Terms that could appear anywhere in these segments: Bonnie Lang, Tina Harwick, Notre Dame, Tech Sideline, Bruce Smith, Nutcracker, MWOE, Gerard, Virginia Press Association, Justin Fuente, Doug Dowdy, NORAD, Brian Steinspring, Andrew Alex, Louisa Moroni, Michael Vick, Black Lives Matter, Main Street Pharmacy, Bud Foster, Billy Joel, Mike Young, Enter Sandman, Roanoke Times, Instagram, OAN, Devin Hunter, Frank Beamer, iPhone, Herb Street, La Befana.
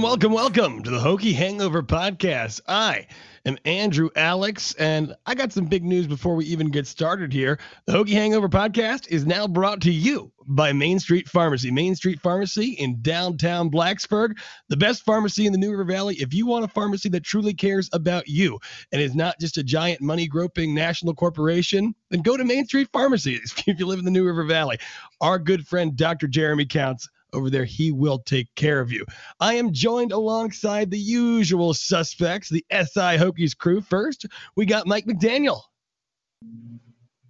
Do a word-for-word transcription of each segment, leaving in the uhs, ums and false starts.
Welcome, welcome to the Hokie Hangover Podcast. I am Andrew Alex, and I got some big news before we even get started here. The Hokie Hangover Podcast is now brought to you by Main Street Pharmacy. Main Street Pharmacy in downtown Blacksburg, the best pharmacy in the New River Valley. If you want a pharmacy that truly cares about you and is not just a giant money-groping national corporation, then go to Main Street Pharmacy if you live in the New River Valley. Our good friend, Doctor Jeremy Counts, over there, he will take care of you. I am joined alongside the usual suspects, the S I Hokies crew. First, we got Mike McDaniel.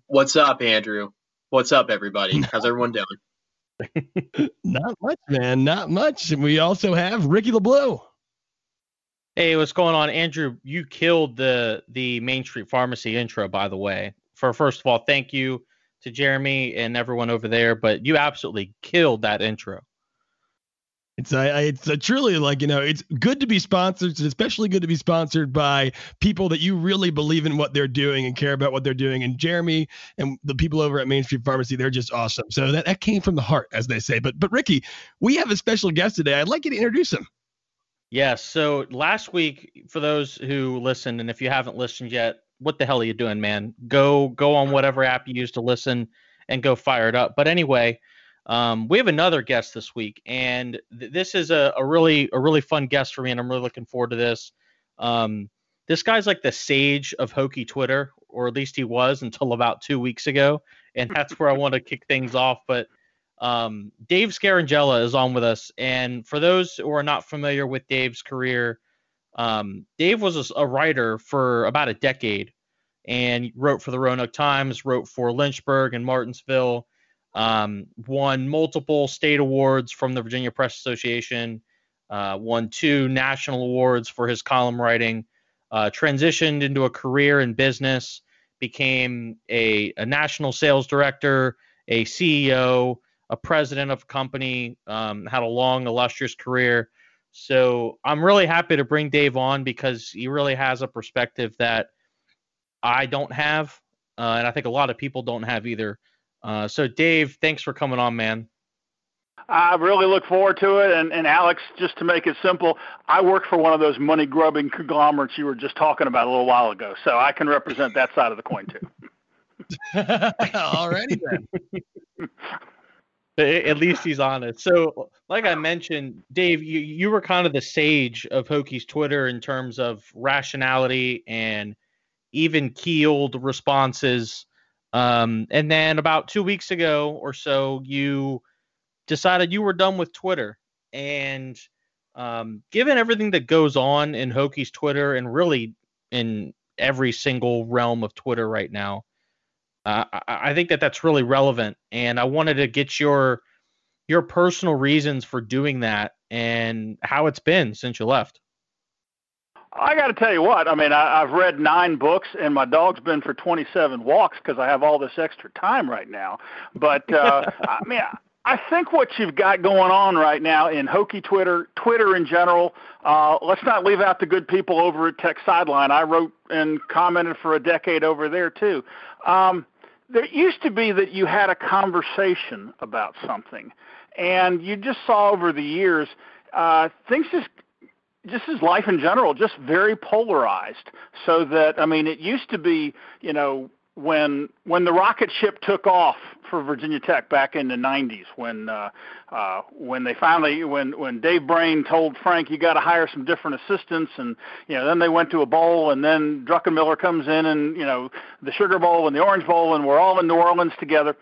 What's up, Andrew? What's up, everybody? How's everyone doing? Not much, man. Not much. And we also have Ricky the Blue. Hey, what's going on, Andrew? You killed the the Main Street Pharmacy intro, by the way. For first of all, thank you to Jeremy and everyone over there, but you absolutely killed that intro. It's a, it's a truly, like, you know, it's good to be sponsored. It's especially good to be sponsored by people that you really believe in what they're doing and care about what they're doing. And Jeremy and the people over at Main Street Pharmacy, they're just awesome. So that, that came from the heart, as they say. But, but Ricky, we have a special guest today. I'd like you to introduce him. Yes. So last week, for those who listened, and if you haven't listened yet, what the hell are you doing, man? Go go on whatever app you use to listen and go fire it up. But anyway, um, we have another guest this week, and th- this is a, a really a really fun guest for me, and I'm really looking forward to this. Um, this guy's like the sage of Hokie Twitter, or at least he was until about two weeks ago, and that's where I want to kick things off. But um, Dave Scarangella is on with us, and for those who are not familiar with Dave's career, Um, Dave was a, a writer for about a decade and wrote for the Roanoke Times, wrote for Lynchburg and Martinsville, um, won multiple state awards from the Virginia Press Association, uh, won two national awards for his column writing, uh, transitioned into a career in business, became a, a national sales director, a C E O, a president of a company, um, had a long, illustrious career. So I'm really happy to bring Dave on because he really has a perspective that I don't have, uh, and I think a lot of people don't have either. Uh, so, Dave, thanks for coming on, man. I really look forward to it. And, and, Alex, just to make it simple, I work for one of those money-grubbing conglomerates you were just talking about a little while ago, so I can represent that side of the coin, too. Alrighty, then. At least he's honest. So, like I mentioned, Dave, you, you were kind of the sage of Hokies Twitter in terms of rationality and even keeled responses. Um, and then about two weeks ago or so, you decided you were done with Twitter. And um, given everything that goes on in Hokies Twitter and really in every single realm of Twitter right now, Uh, I, I think that that's really relevant, and I wanted to get your your personal reasons for doing that and how it's been since you left. I got to tell you what, I mean, I, I've read nine books, and my dog's been for twenty-seven walks because I have all this extra time right now. But uh, I mean, I, I think what you've got going on right now in Hokie Twitter, Twitter in general, uh, let's not leave out the good people over at Tech Sideline. I wrote and commented for a decade over there, too. Um, there used to be that you had a conversation about something, and you just saw over the years uh, things just just as life in general, just very polarized. So that, I mean, it used to be, you know, when when the rocket ship took off for Virginia Tech back in the nineties, when uh, uh, when they finally when when Dave Brain told Frank, you got to hire some different assistants, and you know then they went to a bowl, and then Druckenmiller comes in, and you know the Sugar Bowl and the Orange Bowl, and we're all in New Orleans together.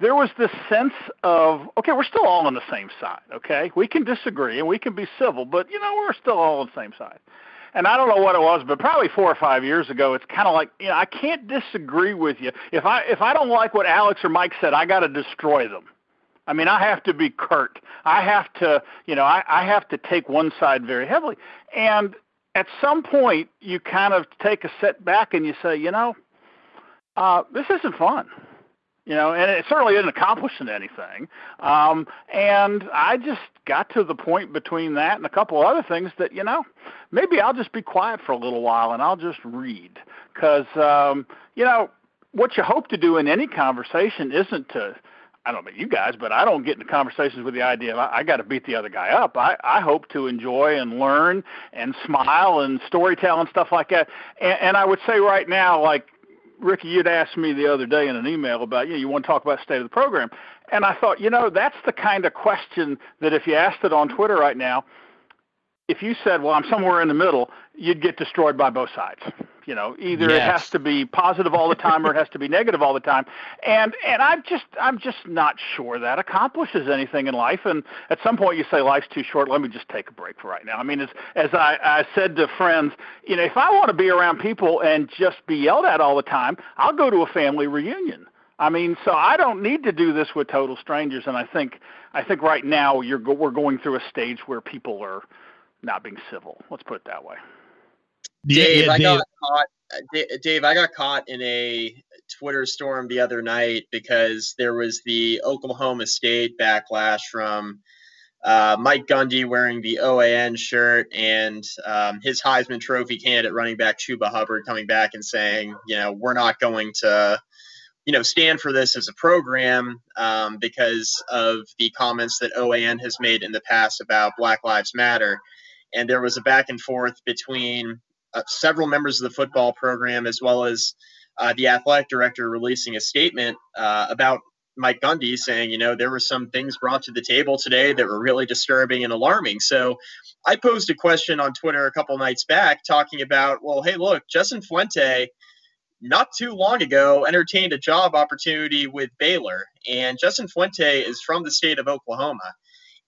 There was this sense of, okay, we're still all on the same side. Okay, we can disagree and we can be civil, but you know we're still all on the same side. And I don't know what it was, but probably four or five years ago, it's kind of like, you know, I can't disagree with you. If I if I don't like what Alex or Mike said, I got to destroy them. I mean, I have to be curt. I have to, you know, I, I have to take one side very heavily. And at some point, you kind of take a step back and you say, you know, uh, this isn't fun. You know, and it certainly isn't accomplishing anything. Um, and I just got to the point between that and a couple other things that, you know, maybe I'll just be quiet for a little while and I'll just read. Because, um, you know, what you hope to do in any conversation isn't to, I don't know about you guys, but I don't get into conversations with the idea of I, I got to beat the other guy up. I, I hope to enjoy and learn and smile and storytell and stuff like that. And, and I would say right now, like, Ricky, you'd asked me the other day in an email about, you know, you want to talk about the state of the program. And I thought, you know, that's the kind of question that if you asked it on Twitter right now, if you said, well, I'm somewhere in the middle, you'd get destroyed by both sides. You know, either yes. It has to be positive all the time or it has to be negative all the time. And and I'm just I'm just not sure that accomplishes anything in life. And at some point you say, life's too short. Let me just take a break for right now. I mean, as, as I, I said to friends, you know, if I want to be around people and just be yelled at all the time, I'll go to a family reunion. I mean, so I don't need to do this with total strangers. And I think I think right now you're go, we're going through a stage where people are not being civil. Let's put it that way. Dave, yeah, yeah, Dave. I got caught. Dave, I got caught in a Twitter storm the other night because there was the Oklahoma State backlash from uh, Mike Gundy wearing the O A N shirt and um, his Heisman Trophy candidate running back Chuba Hubbard coming back and saying, you know, we're not going to, you know, stand for this as a program um, because of the comments that O A N has made in the past about Black Lives Matter. And there was a back and forth between uh, several members of the football program, as well as uh, the athletic director releasing a statement uh, about Mike Gundy saying, you know, there were some things brought to the table today that were really disturbing and alarming. So I posed a question on Twitter a couple nights back talking about, well, hey, look, Justin Fuente not too long ago entertained a job opportunity with Baylor. And Justin Fuente is from the state of Oklahoma.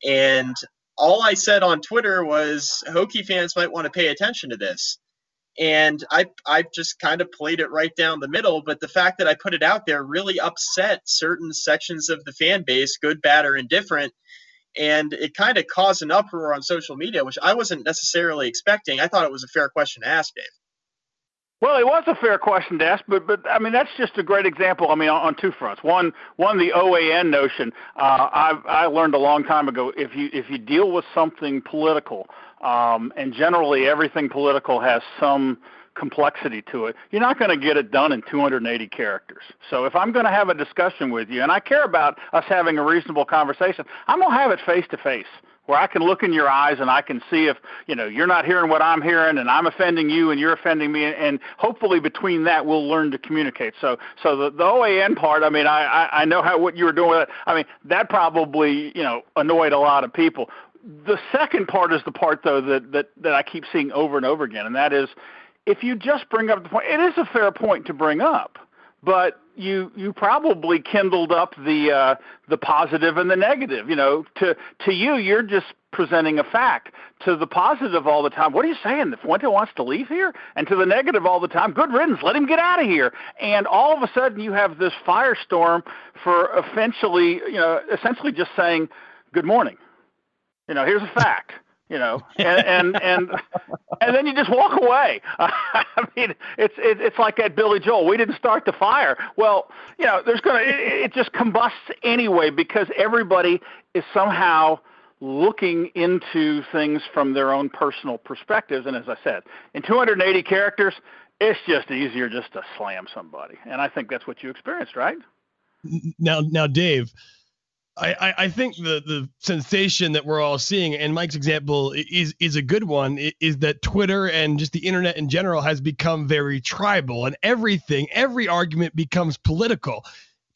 And all I said on Twitter was Hokie fans might want to pay attention to this. And I I just kind of played it right down the middle. But the fact that I put it out there really upset certain sections of the fan base, good, bad, or indifferent. And it kind of caused an uproar on social media, which I wasn't necessarily expecting. I thought it was a fair question to ask, Dave. Well, it was a fair question to ask, but, but I mean, that's just a great example, I mean, on, on two fronts. One, one the O A N notion, uh, I've, I learned a long time ago, if you if you deal with something political, um, and generally everything political has some complexity to it, you're not going to get it done in two hundred eighty characters. So if I'm going to have a discussion with you, and I care about us having a reasonable conversation, I'm going to have it face-to-face, where I can look in your eyes and I can see if, you know, you're not hearing what I'm hearing and I'm offending you and you're offending me. And hopefully between that, we'll learn to communicate. So so the, the O A N part, I mean, I, I, I know how what you were doing with it. I mean, that probably, you know, annoyed a lot of people. The second part is the part, though, that, that, that I keep seeing over and over again. And that is, if you just bring up the point, it is a fair point to bring up, but you you probably kindled up the uh, the positive and the negative. You know, to to you, you're just presenting a fact. To the positive all the time, what are you saying? That Fuente wants to leave here? And to the negative all the time, good riddance, let him get out of here. And all of a sudden, you have this firestorm for essentially, you know, essentially just saying, good morning. You know, here's a fact. You know, and, and and and then you just walk away. I mean, it's it, it's like that Billy Joel. We didn't start the fire. Well, you know, there's gonna it, it just combusts anyway because everybody is somehow looking into things from their own personal perspectives. And as I said, in two hundred eighty characters, it's just easier just to slam somebody. And I think that's what you experienced, right? Now, now, Dave, I, I think the, the sensation that we're all seeing, and Mike's example is is a good one, is that Twitter and just the internet in general has become very tribal, and everything, every argument becomes political.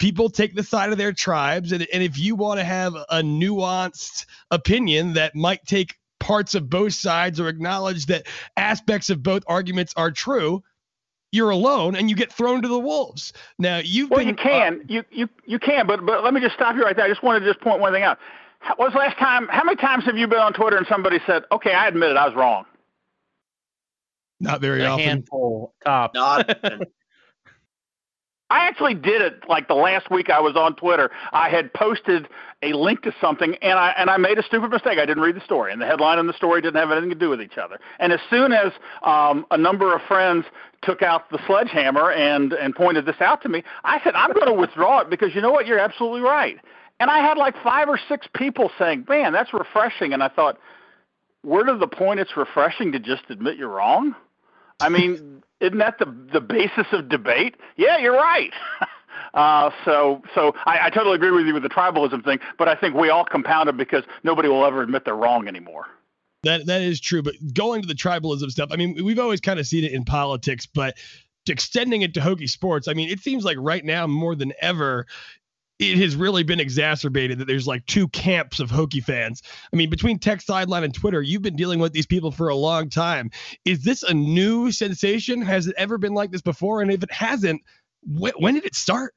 People take the side of their tribes, and, and if you want to have a nuanced opinion that might take parts of both sides or acknowledge that aspects of both arguments are true, you're alone and you get thrown to the wolves. Now you've well, been, you can, uh, you, you, you can, but, but let me just stop you right there. I just wanted to just point one thing out. How, what was the last time, how many times have you been on Twitter and somebody said, okay, I admit it, I was wrong? Not very a often. Handful, top. Not I actually did it like the last week I was on Twitter. I had posted a link to something, and I and I made a stupid mistake. I didn't read the story, and the headline and the story didn't have anything to do with each other. And as soon as um, a number of friends took out the sledgehammer and, and pointed this out to me, I said, I'm going to withdraw it because you know what? You're absolutely right. And I had like five or six people saying, man, that's refreshing. And I thought, we're to the point it's refreshing to just admit you're wrong? I mean, isn't that the the basis of debate? Yeah, you're right. uh, so so I, I totally agree with you with the tribalism thing, but I think we all compound it because nobody will ever admit they're wrong anymore. That that is true. But going to the tribalism stuff, I mean, we've always kind of seen it in politics, but extending it to Hokie sports, I mean, it seems like right now more than ever, it has really been exacerbated that there's like two camps of Hokie fans. I mean, between Tech Sideline and Twitter, you've been dealing with these people for a long time. Is this a new sensation? Has it ever been like this before? And if it hasn't, wh- when did it start?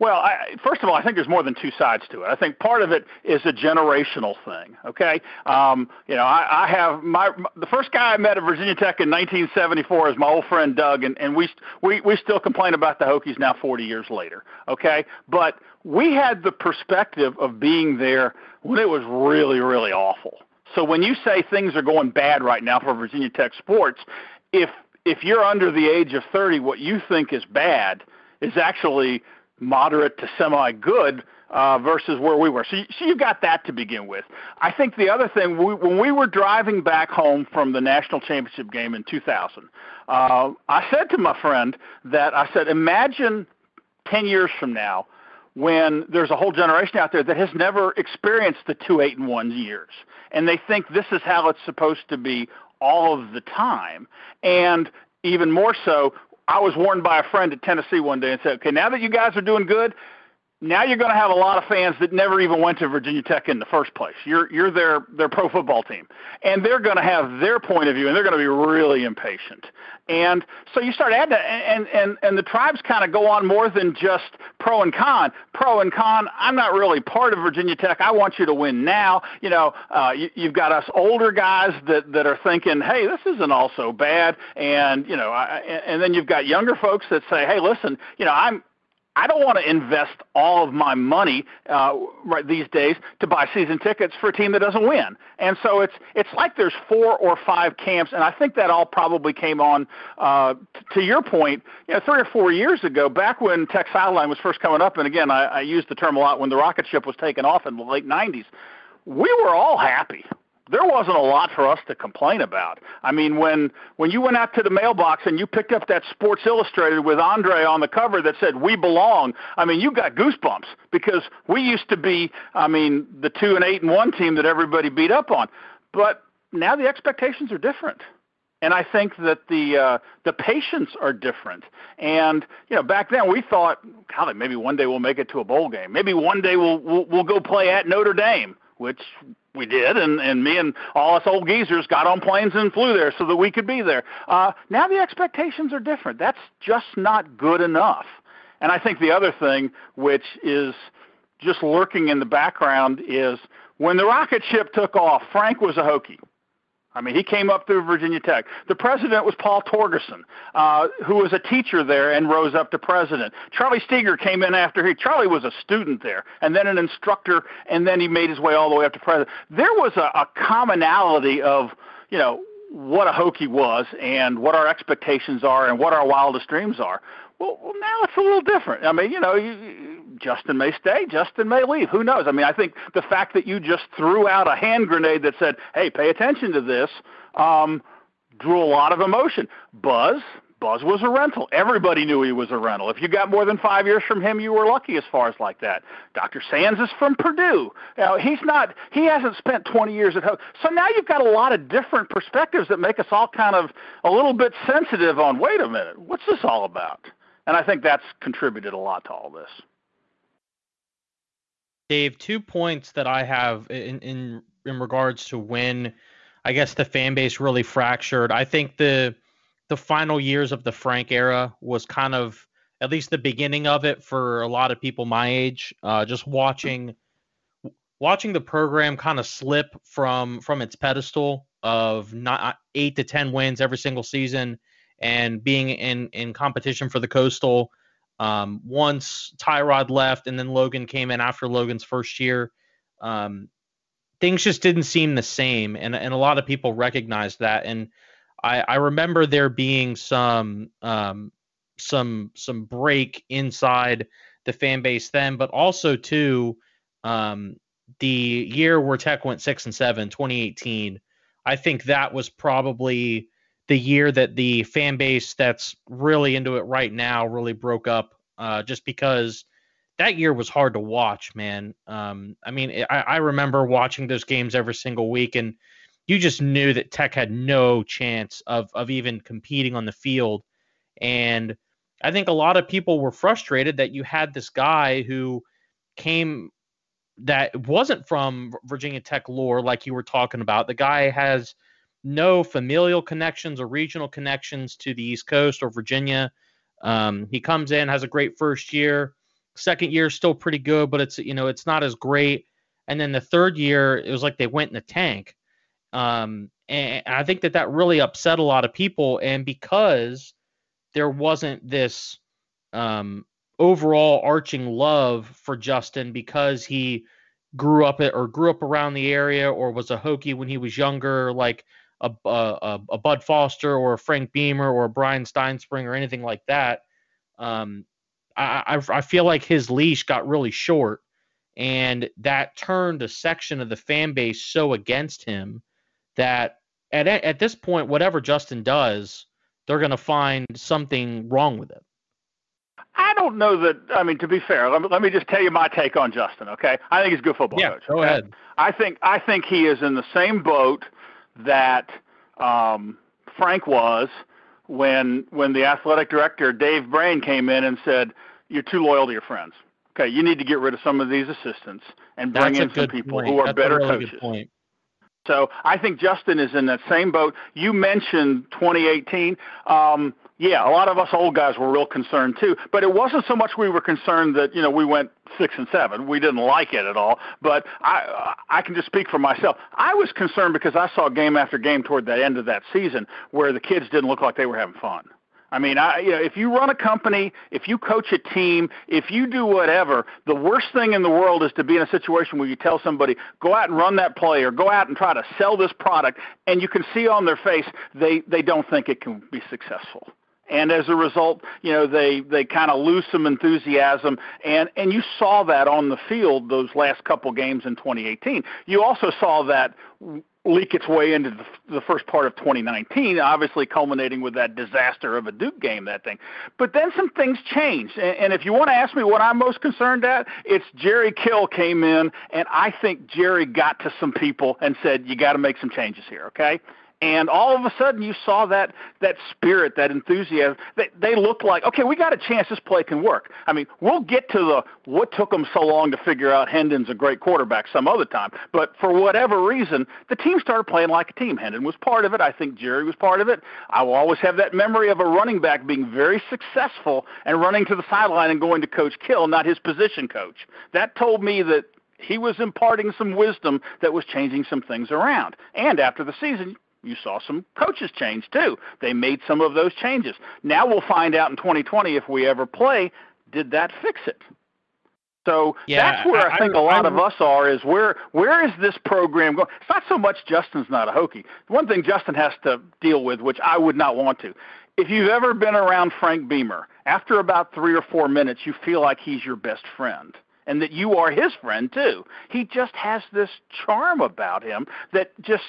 Well, I, first of all, I think there's more than two sides to it. I think part of it is a generational thing. Okay, um, you know, I, I have my, my the first guy I met at Virginia Tech in nineteen seventy-four is my old friend Doug, and, and we we we still complain about the Hokies now forty years later. Okay, but we had the perspective of being there when it was really really awful. So when you say things are going bad right now for Virginia Tech sports, if if you're under the age of thirty, what you think is bad is actually moderate to semi-good uh, versus where we were. So, so you got that to begin with. I think the other thing, we, when we were driving back home from the national championship game in two thousand, uh, I said to my friend that I said, imagine ten years from now when there's a whole generation out there that has never experienced the two eight and one years, and they think this is how it's supposed to be all of the time. And even more so, I was warned by a friend at Tennessee one day and said, okay, now that you guys are doing good, now you're going to have a lot of fans that never even went to Virginia Tech in the first place. You're you're their, their pro football team. And they're going to have their point of view, and they're going to be really impatient. And so you start adding that, and, and, and the tribes kind of go on more than just pro and con. Pro and con, I'm not really part of Virginia Tech. I want you to win now. You know, uh, you, you've got us older guys that, that are thinking, hey, this isn't all so bad. And, you know, I, and then you've got younger folks that say, hey, listen, you know, I'm – I don't want to invest all of my money uh, right these days to buy season tickets for a team that doesn't win. And so it's it's like there's four or five camps, and I think that all probably came on, uh, t- to your point, you know, three or four years ago, back when Tech Sideline was first coming up, and again, I, I used the term a lot when the rocket ship was taking off in the late nineties, we were all happy. There wasn't a lot for us to complain about. I mean, when when you went out to the mailbox and you picked up that Sports Illustrated with Andre on the cover that said, we belong, I mean, you got goosebumps because we used to be, I mean, the two and eight and one team that everybody beat up on. But now the expectations are different. And I think that the uh, the patients are different. And, you know, back then we thought, golly, maybe one day we'll make it to a bowl game. Maybe one day we'll we'll, we'll go play at Notre Dame, which we did, and, and me and all us old geezers got on planes and flew there so that we could be there. Uh, now the expectations are different. That's just not good enough. And I think the other thing, which is just lurking in the background, is when the rocket ship took off, Frank was a Hokie. I mean, he came up through Virginia Tech. The president was Paul Torgerson, uh, who was a teacher there and rose up to president. Charlie Steger came in after he – Charlie was a student there and then an instructor, and then he made his way all the way up to president. There was a, a commonality of, you know, what a Hokie was and what our expectations are and what our wildest dreams are. Well, well, now it's a little different. I mean, you know, you, you, Justin may stay, Justin may leave. Who knows? I mean, I think the fact that you just threw out a hand grenade that said, hey, pay attention to this, um, drew a lot of emotion. Buzz, Buzz was a rental. Everybody knew he was a rental. If you got more than five years from him, you were lucky as far as like that. Doctor Sands is from Purdue. Now, he's not, he hasn't spent twenty years at Hokie. So now you've got a lot of different perspectives that make us all kind of a little bit sensitive on, wait a minute, what's this all about? And I think that's contributed a lot to all this. Dave, two points that I have in, in, in regards to when, I guess, the fan base really fractured. I think the the final years of the Frank era was kind of, at least the beginning of it for a lot of people my age, uh, just watching watching the program kind of slip from from its pedestal of not eight to ten wins every single season and being in, in competition for the Coastal. Um, once Tyrod left and then Logan came in after Logan's first year, um, things just didn't seem the same. And, and a lot of people recognized that. And I, I remember there being some, um, some, some break inside the fan base then, but also too, um, the year where Tech went six and seven, twenty eighteen, I think that was probably the year that the fan base that's really into it right now really broke up, uh, just because that year was hard to watch, man. Um, I mean, I, I remember watching those games every single week, and you just knew that Tech had no chance of of even competing on the field. And I think a lot of people were frustrated that you had this guy who came that wasn't from Virginia Tech lore, like you were talking about. The guy has no familial connections or regional connections to the East Coast or Virginia. Um, he comes in, has a great first year. Second year, still pretty good, but it's, you know, it's not as great. And then the third year, it was like they went in the tank. Um, and I think that that really upset a lot of people. And because there wasn't this um, overall arching love for Justin, because he grew up at, or grew up around the area, or was a Hokie when he was younger, like a, a, a Bud Foster or a Frank Beamer or a Brian Steinspring or anything like that. Um, I, I feel like his leash got really short, and that turned a section of the fan base so against him that at at this point, whatever Justin does, they're going to find something wrong with it. I don't know that. I mean, to be fair, let me, let me just tell you my take on Justin. Okay, I think he's a good football yeah, coach. Yeah, go okay? ahead. I think I think he is in the same boat that um, Frank was when when the athletic director Dave Brain came in and said, "You're too loyal to your friends. Okay, you need to get rid of some of these assistants and bring That's in some people point. who are That's better really coaches." So I think Justin is in that same boat. You mentioned twenty eighteen. Um, yeah, a lot of us old guys were real concerned too, but it wasn't so much we were concerned that, you know, we went six and seven. We didn't like it at all, but I I can just speak for myself. I was concerned because I saw game after game toward the end of that season where the kids didn't look like they were having fun. I mean, I, you know, if you run a company, if you coach a team, if you do whatever, the worst thing in the world is to be in a situation where you tell somebody, go out and run that play or go out and try to sell this product, and you can see on their face they, they don't think it can be successful. And as a result, you know, they, they kind of lose some enthusiasm, and, and you saw that on the field those last couple games in twenty eighteen. You also saw that leak its way into the, the first part of twenty nineteen, obviously culminating with that disaster of a Duke game, that thing. But then some things changed, and, and if you want to ask me what I'm most concerned at, it's Jerry Kill came in, and I think Jerry got to some people and said, you got to make some changes here, okay? And all of a sudden you saw that that spirit, that enthusiasm. They, they looked like, okay, we got a chance. This play can work. I mean, we'll get to the what took them so long to figure out Hendon's a great quarterback some other time. But for whatever reason, the team started playing like a team. Hendon was part of it. I think Jerry was part of it. I will always have that memory of a running back being very successful and running to the sideline and going to Coach Kill, not his position coach. That told me that he was imparting some wisdom that was changing some things around. And after the season, you saw some coaches change, too. They made some of those changes. Now we'll find out in twenty twenty if we ever play, did that fix it? So yeah, that's where I, I think I, a lot I, of us are is where where is this program going? It's not so much Justin's not a Hokie. One thing Justin has to deal with, which I would not want to, if you've ever been around Frank Beamer, after about three or four minutes, you feel like he's your best friend. And that you are his friend, too. He just has this charm about him that just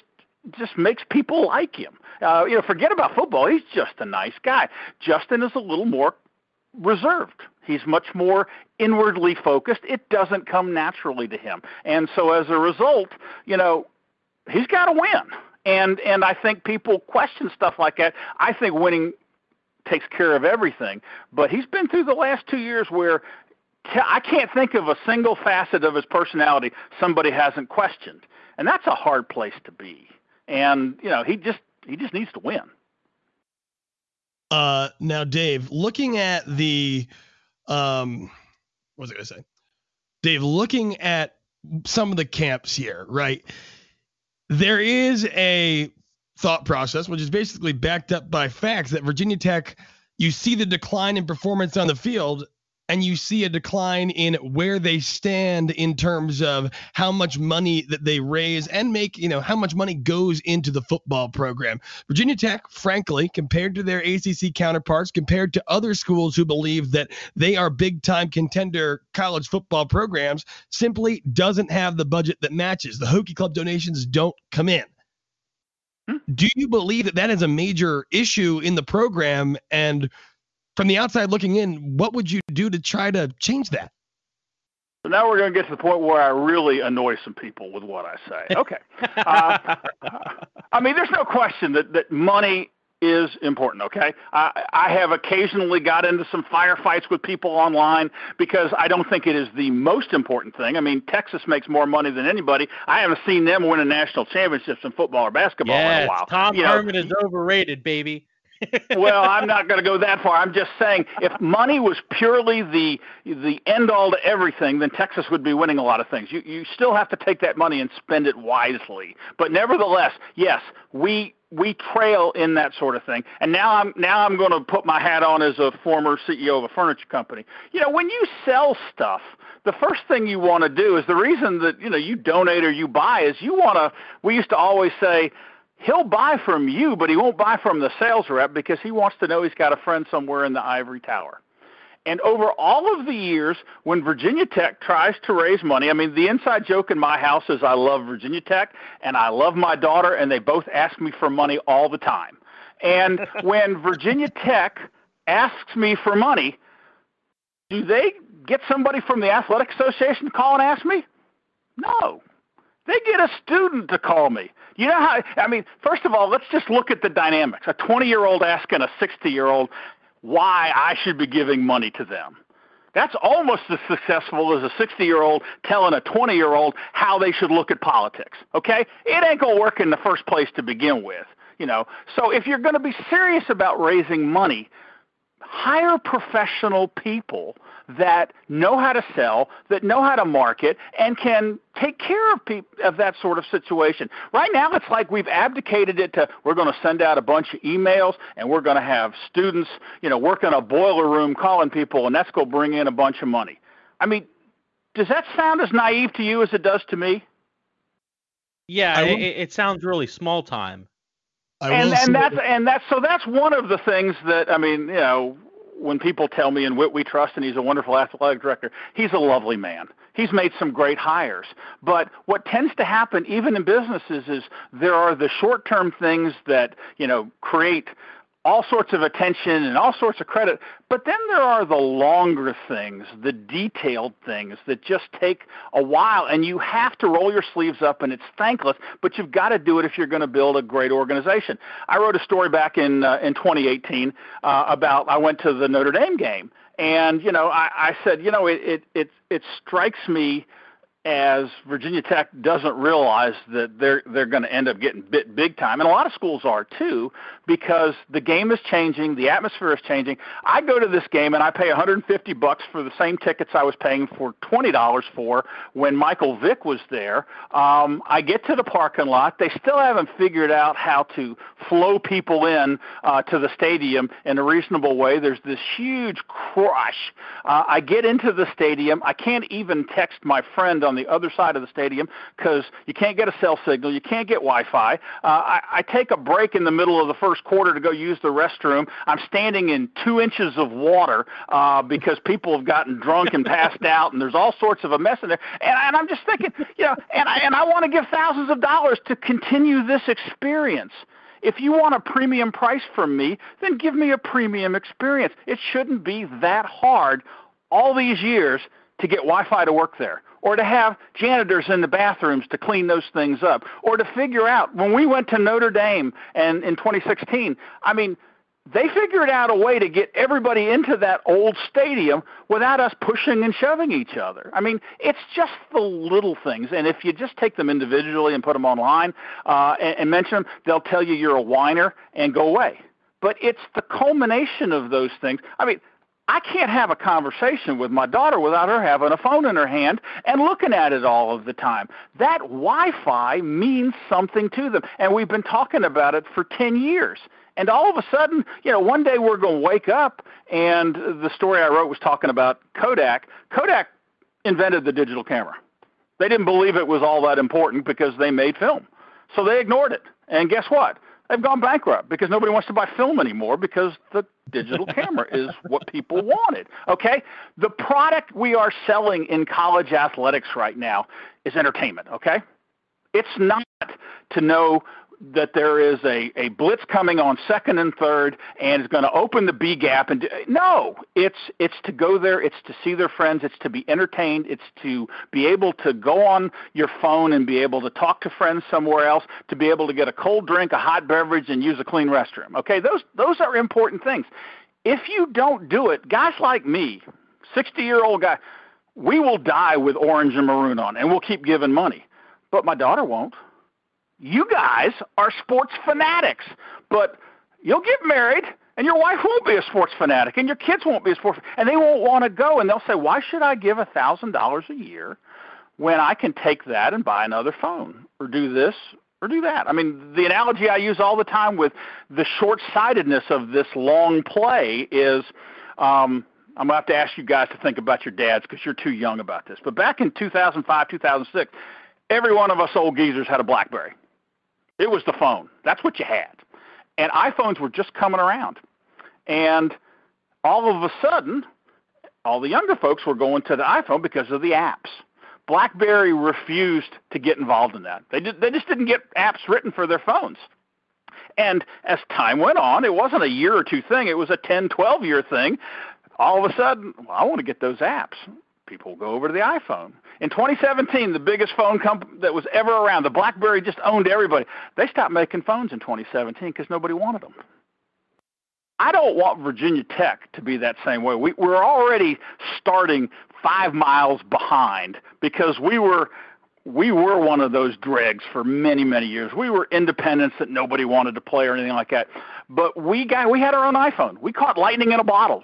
just makes people like him. Uh, you know, forget about football. He's just a nice guy. Justin is a little more reserved. He's much more inwardly focused. It doesn't come naturally to him. And so as a result, you know, he's got to win. And and I think people question stuff like that. I think winning takes care of everything. But he's been through the last two years where I can't think of a single facet of his personality somebody hasn't questioned. And that's a hard place to be. And, you know, he just he just needs to win. Uh, now, Dave, looking at the um, what was I going to say? Dave, looking at some of the camps here, right? There is a thought process, which is basically backed up by facts, that Virginia Tech, you see the decline in performance on the field, and you see a decline in where they stand in terms of how much money that they raise and make, you know, how much money goes into the football program. Virginia Tech, frankly, compared to their A C C counterparts, compared to other schools who believe that they are big-time contender college football programs, simply doesn't have the budget that matches. The Hokie Club donations don't come in. Hmm. Do you believe that that is a major issue in the program? And from the outside looking in, what would you do to try to change that? So now we're going to get to the point where I really annoy some people with what I say. Okay. uh, I mean, there's no question that, that money is important, okay? I, I have occasionally got into some firefights with people online because I don't think it is the most important thing. I mean, Texas makes more money than anybody. I haven't seen them win a national championship in football or basketball yes, in a while. Tom you Herman know, is overrated, baby. Well, I'm not going to go that far. I'm just saying if money was purely the the end-all to everything, then Texas would be winning a lot of things. You you still have to take that money and spend it wisely. But nevertheless, yes, we we trail in that sort of thing. And now I'm now I'm going to put my hat on as a former C E O of a furniture company. You know, when you sell stuff, the first thing you want to do is the reason that, you know, you donate or you buy is you want to – we used to always say – he'll buy from you, but he won't buy from the sales rep because he wants to know he's got a friend somewhere in the ivory tower. And over all of the years, when Virginia Tech tries to raise money, I mean, the inside joke in my house is I love Virginia Tech and I love my daughter, and they both ask me for money all the time. And when Virginia Tech asks me for money, do they get somebody from the Athletic Association to call and ask me? No. They get a student to call me. You know how, I mean, first of all, let's just look at the dynamics. A twenty-year-old asking a sixty-year-old why I should be giving money to them. That's almost as successful as a sixty-year-old telling a twenty-year-old how they should look at politics, okay? It ain't going to work in the first place to begin with, you know. So if you're going to be serious about raising money, hire professional people that know how to sell, that know how to market, and can take care of people of that sort of situation. Right now, it's like we've abdicated it to we're going to send out a bunch of emails, and we're going to have students, you know, work in a boiler room calling people, and that's going to bring in a bunch of money. I mean, does that sound as naive to you as it does to me? Yeah, it, it sounds really small time. I and and that's it. and that's so that's one of the things that, I mean, you know, when people tell me in Whit we trust and he's a wonderful athletic director, he's a lovely man. He's made some great hires. But what tends to happen even in businesses is there are the short-term things that, you know, create all sorts of attention and all sorts of credit. But then there are the longer things, the detailed things that just take a while, and you have to roll your sleeves up, and it's thankless, but you've got to do it if you're going to build a great organization. I wrote a story back in uh, in twenty eighteen uh, about I went to the Notre Dame game, and, you know, I, I said, you know, it, it, it, it strikes me as Virginia Tech doesn't realize that they're they're going to end up getting bit big time. And a lot of schools are too, because the game is changing, the atmosphere is changing. I go to this game and I pay one hundred fifty bucks for the same tickets I was paying for twenty dollars for when Michael Vick was there. Um, I get to the parking lot. They still haven't figured out how to flow people in uh, to the stadium in a reasonable way. There's this huge crush. Uh, I get into the stadium. I can't even text my friend on the other side of the stadium because you can't get a cell signal, you can't get Wi-Fi. Uh, I, I take a break in the middle of the first quarter to go use the restroom. I'm standing in two inches of water uh, because people have gotten drunk and passed out, and there's all sorts of a mess in there. And, and I'm just thinking, you know, and I, and I want to give thousands of dollars to continue this experience. If you want a premium price from me, then give me a premium experience. It shouldn't be that hard all these years to get Wi-Fi to work there, or to have janitors in the bathrooms to clean those things up, or to figure out. When we went to Notre Dame and in twenty sixteen, I mean, they figured out a way to get everybody into that old stadium without us pushing and shoving each other. I mean, it's just the little things. And if you just take them individually and put them online uh, and, and mention them, they'll tell you you're a whiner and go away. But it's the culmination of those things. I mean, I can't have a conversation with my daughter without her having a phone in her hand and looking at it all of the time. That Wi-Fi means something to them, and we've been talking about it for ten years. And all of a sudden, you know, one day we're going to wake up, and the story I wrote was talking about Kodak. Kodak invented the digital camera. They didn't believe it was all that important because they made film. So they ignored it, and guess what? They've gone bankrupt because nobody wants to buy film anymore because the digital camera is what people wanted, okay? The product we are selling in college athletics right now is entertainment, okay? It's not to know that there is a, a blitz coming on second and third and it's going to open the B gap. And do, no, it's it's to go there. It's to see their friends. It's to be entertained. It's to be able to go on your phone and be able to talk to friends somewhere else, to be able to get a cold drink, a hot beverage, and use a clean restroom. Okay, those those are important things. If you don't do it, guys like me, sixty-year-old guy, we will die with orange and maroon on, and we'll keep giving money. But my daughter won't. You guys are sports fanatics, but you'll get married, and your wife won't be a sports fanatic, and your kids won't be a sports fanatic, and they won't want to go, and they'll say, why should I give one thousand dollars a year when I can take that and buy another phone or do this or do that? I mean, the analogy I use all the time with the short-sightedness of this long play is um, – I'm going to have to ask you guys to think about your dads because you're too young about this. But back in two thousand five, two thousand six, every one of us old geezers had a BlackBerry. It was the phone. That's what you had. And iPhones were just coming around. And all of a sudden, all the younger folks were going to the iPhone because of the apps. BlackBerry refused to get involved in that. They did, they just didn't get apps written for their phones. And as time went on, it wasn't a year or two thing. It was a ten, twelve-year thing. All of a sudden, well, I want to get those apps. People go over to the iPhone. In twenty seventeen, the biggest phone company that was ever around, the BlackBerry just owned everybody. They stopped making phones in twenty seventeen because nobody wanted them. I don't want Virginia Tech to be that same way. We, we're already starting five miles behind because we were – We were one of those dregs for many, many years. We were independents that nobody wanted to play or anything like that. But we got, we had our own iPhone. We caught lightning in a bottle.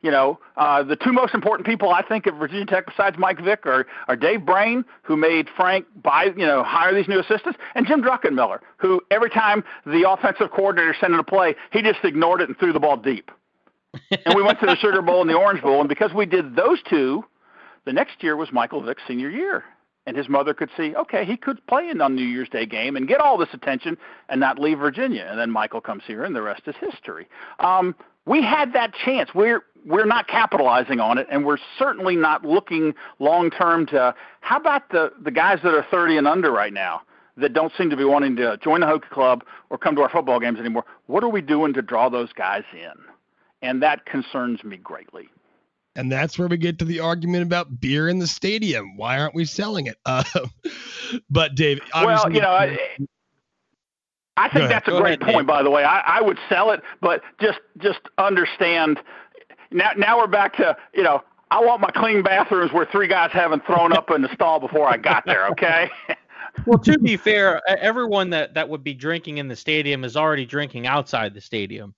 You know, uh, the two most important people I think at Virginia Tech besides Mike Vick are, are Dave Brain, who made Frank buy, you know, hire these new assistants, and Jim Druckenmiller, who every time the offensive coordinator sent in a play, he just ignored it and threw the ball deep. And we went to the Sugar Bowl and the Orange Bowl, and because we did those two, the next year was Michael Vick's senior year. And his mother could see, okay, he could play in a New Year's Day game and get all this attention and not leave Virginia. And then Michael comes here, and the rest is history. Um, we had that chance. We're we're not capitalizing on it, and we're certainly not looking long-term to how about the, the guys that are thirty and under right now that don't seem to be wanting to join the Hokie Club or come to our football games anymore? What are we doing to draw those guys in? And that concerns me greatly. And that's where we get to the argument about beer in the stadium. Why aren't we selling it? Uh, but, Dave, obviously. Well, you know, I, I think that's a go great ahead, point, Dave. By the way. I, I would sell it, but just just understand. Now, now we're back to, you know, I want my clean bathrooms where three guys haven't thrown up in the stall before I got there, okay? Well, to be fair, everyone that, that would be drinking in the stadium is already drinking outside the stadium.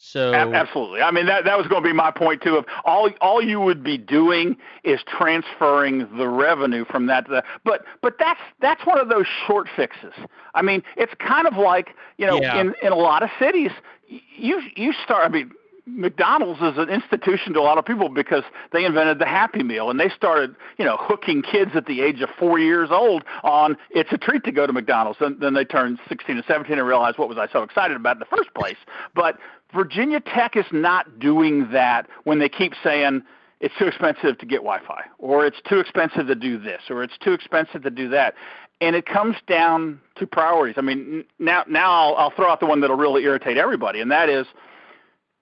So absolutely. I mean, that that was going to be my point, too. Of all all you would be doing is transferring the revenue from that to that. But but that's that's one of those short fixes. I mean, it's kind of like, you know, yeah. in, in a lot of cities, you you start – I mean, McDonald's is an institution to a lot of people because they invented the Happy Meal, and they started, you know, hooking kids at the age of four years old on it's a treat to go to McDonald's. And then they turned sixteen and seventeen and realized what was I so excited about in the first place. But Virginia Tech is not doing that when they keep saying it's too expensive to get Wi-Fi, or it's too expensive to do this, or it's too expensive to do that. And it comes down to priorities. I mean, now now I'll, I'll throw out the one that'll really irritate everybody, and that is,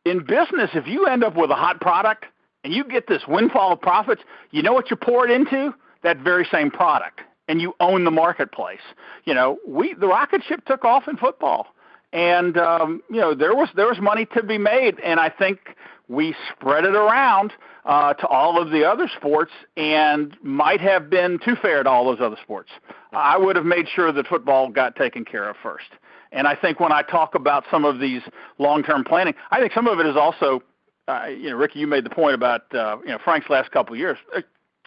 in business, if you end up with a hot product and you get this windfall of profits, you know what you pour it into? That very same product, and you own the marketplace. You know, we the rocket ship took off in football, and um, you know there was there was money to be made, and I think we spread it around uh, to all of the other sports, and might have been too fair to all those other sports. I would have made sure that football got taken care of first. And I think when I talk about some of these long-term planning, I think some of it is also, uh, you know, Ricky, you made the point about, uh, you know, Frank's last couple of years.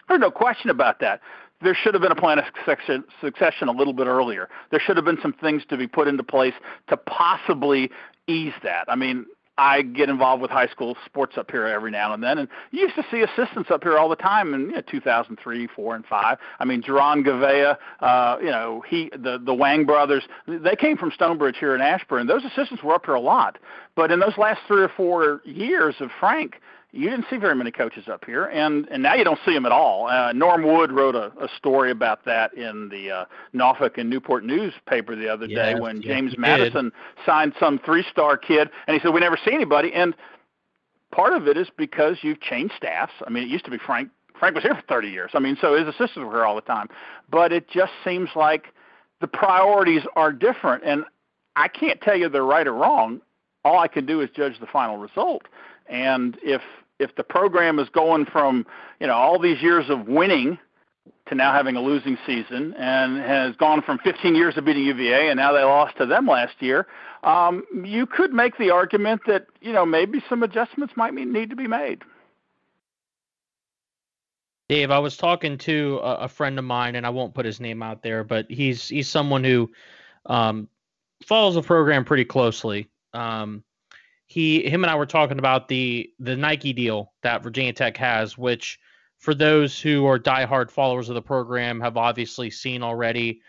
There's no question about that. There should have been a plan of succession, succession a little bit earlier. There should have been some things to be put into place to possibly ease that. I mean, I get involved with high school sports up here every now and then, and you used to see assistants up here all the time in you know, two thousand three, four, and five. I mean, Gerard Gavea, uh, you know, he, the the Wang brothers, they came from Stonebridge here in Ashburn. Those assistants were up here a lot, but in those last three or four years of Frank, you didn't see very many coaches up here, and, and now you don't see them at all. Uh, Norm Wood wrote a, a story about that in the uh, Norfolk and Newport newspaper the other yeah, day when yeah, James Madison did. Signed some three-star kid, and he said, we never see anybody. And part of it is because you've changed staffs. I mean, it used to be Frank. Frank was here for thirty years. I mean, so his assistants were here all the time. But it just seems like the priorities are different, and I can't tell you they're right or wrong. All I can do is judge the final result. And if if the program is going from, you know, all these years of winning to now having a losing season, and has gone from fifteen years of beating U V A, and now they lost to them last year, um, you could make the argument that, you know, maybe some adjustments might need to be made. Dave, I was talking to a friend of mine, and I won't put his name out there, but he's he's someone who um, follows the program pretty closely. Um He, him and I were talking about the the Nike deal that Virginia Tech has, which for those who are diehard followers of the program have obviously seen already.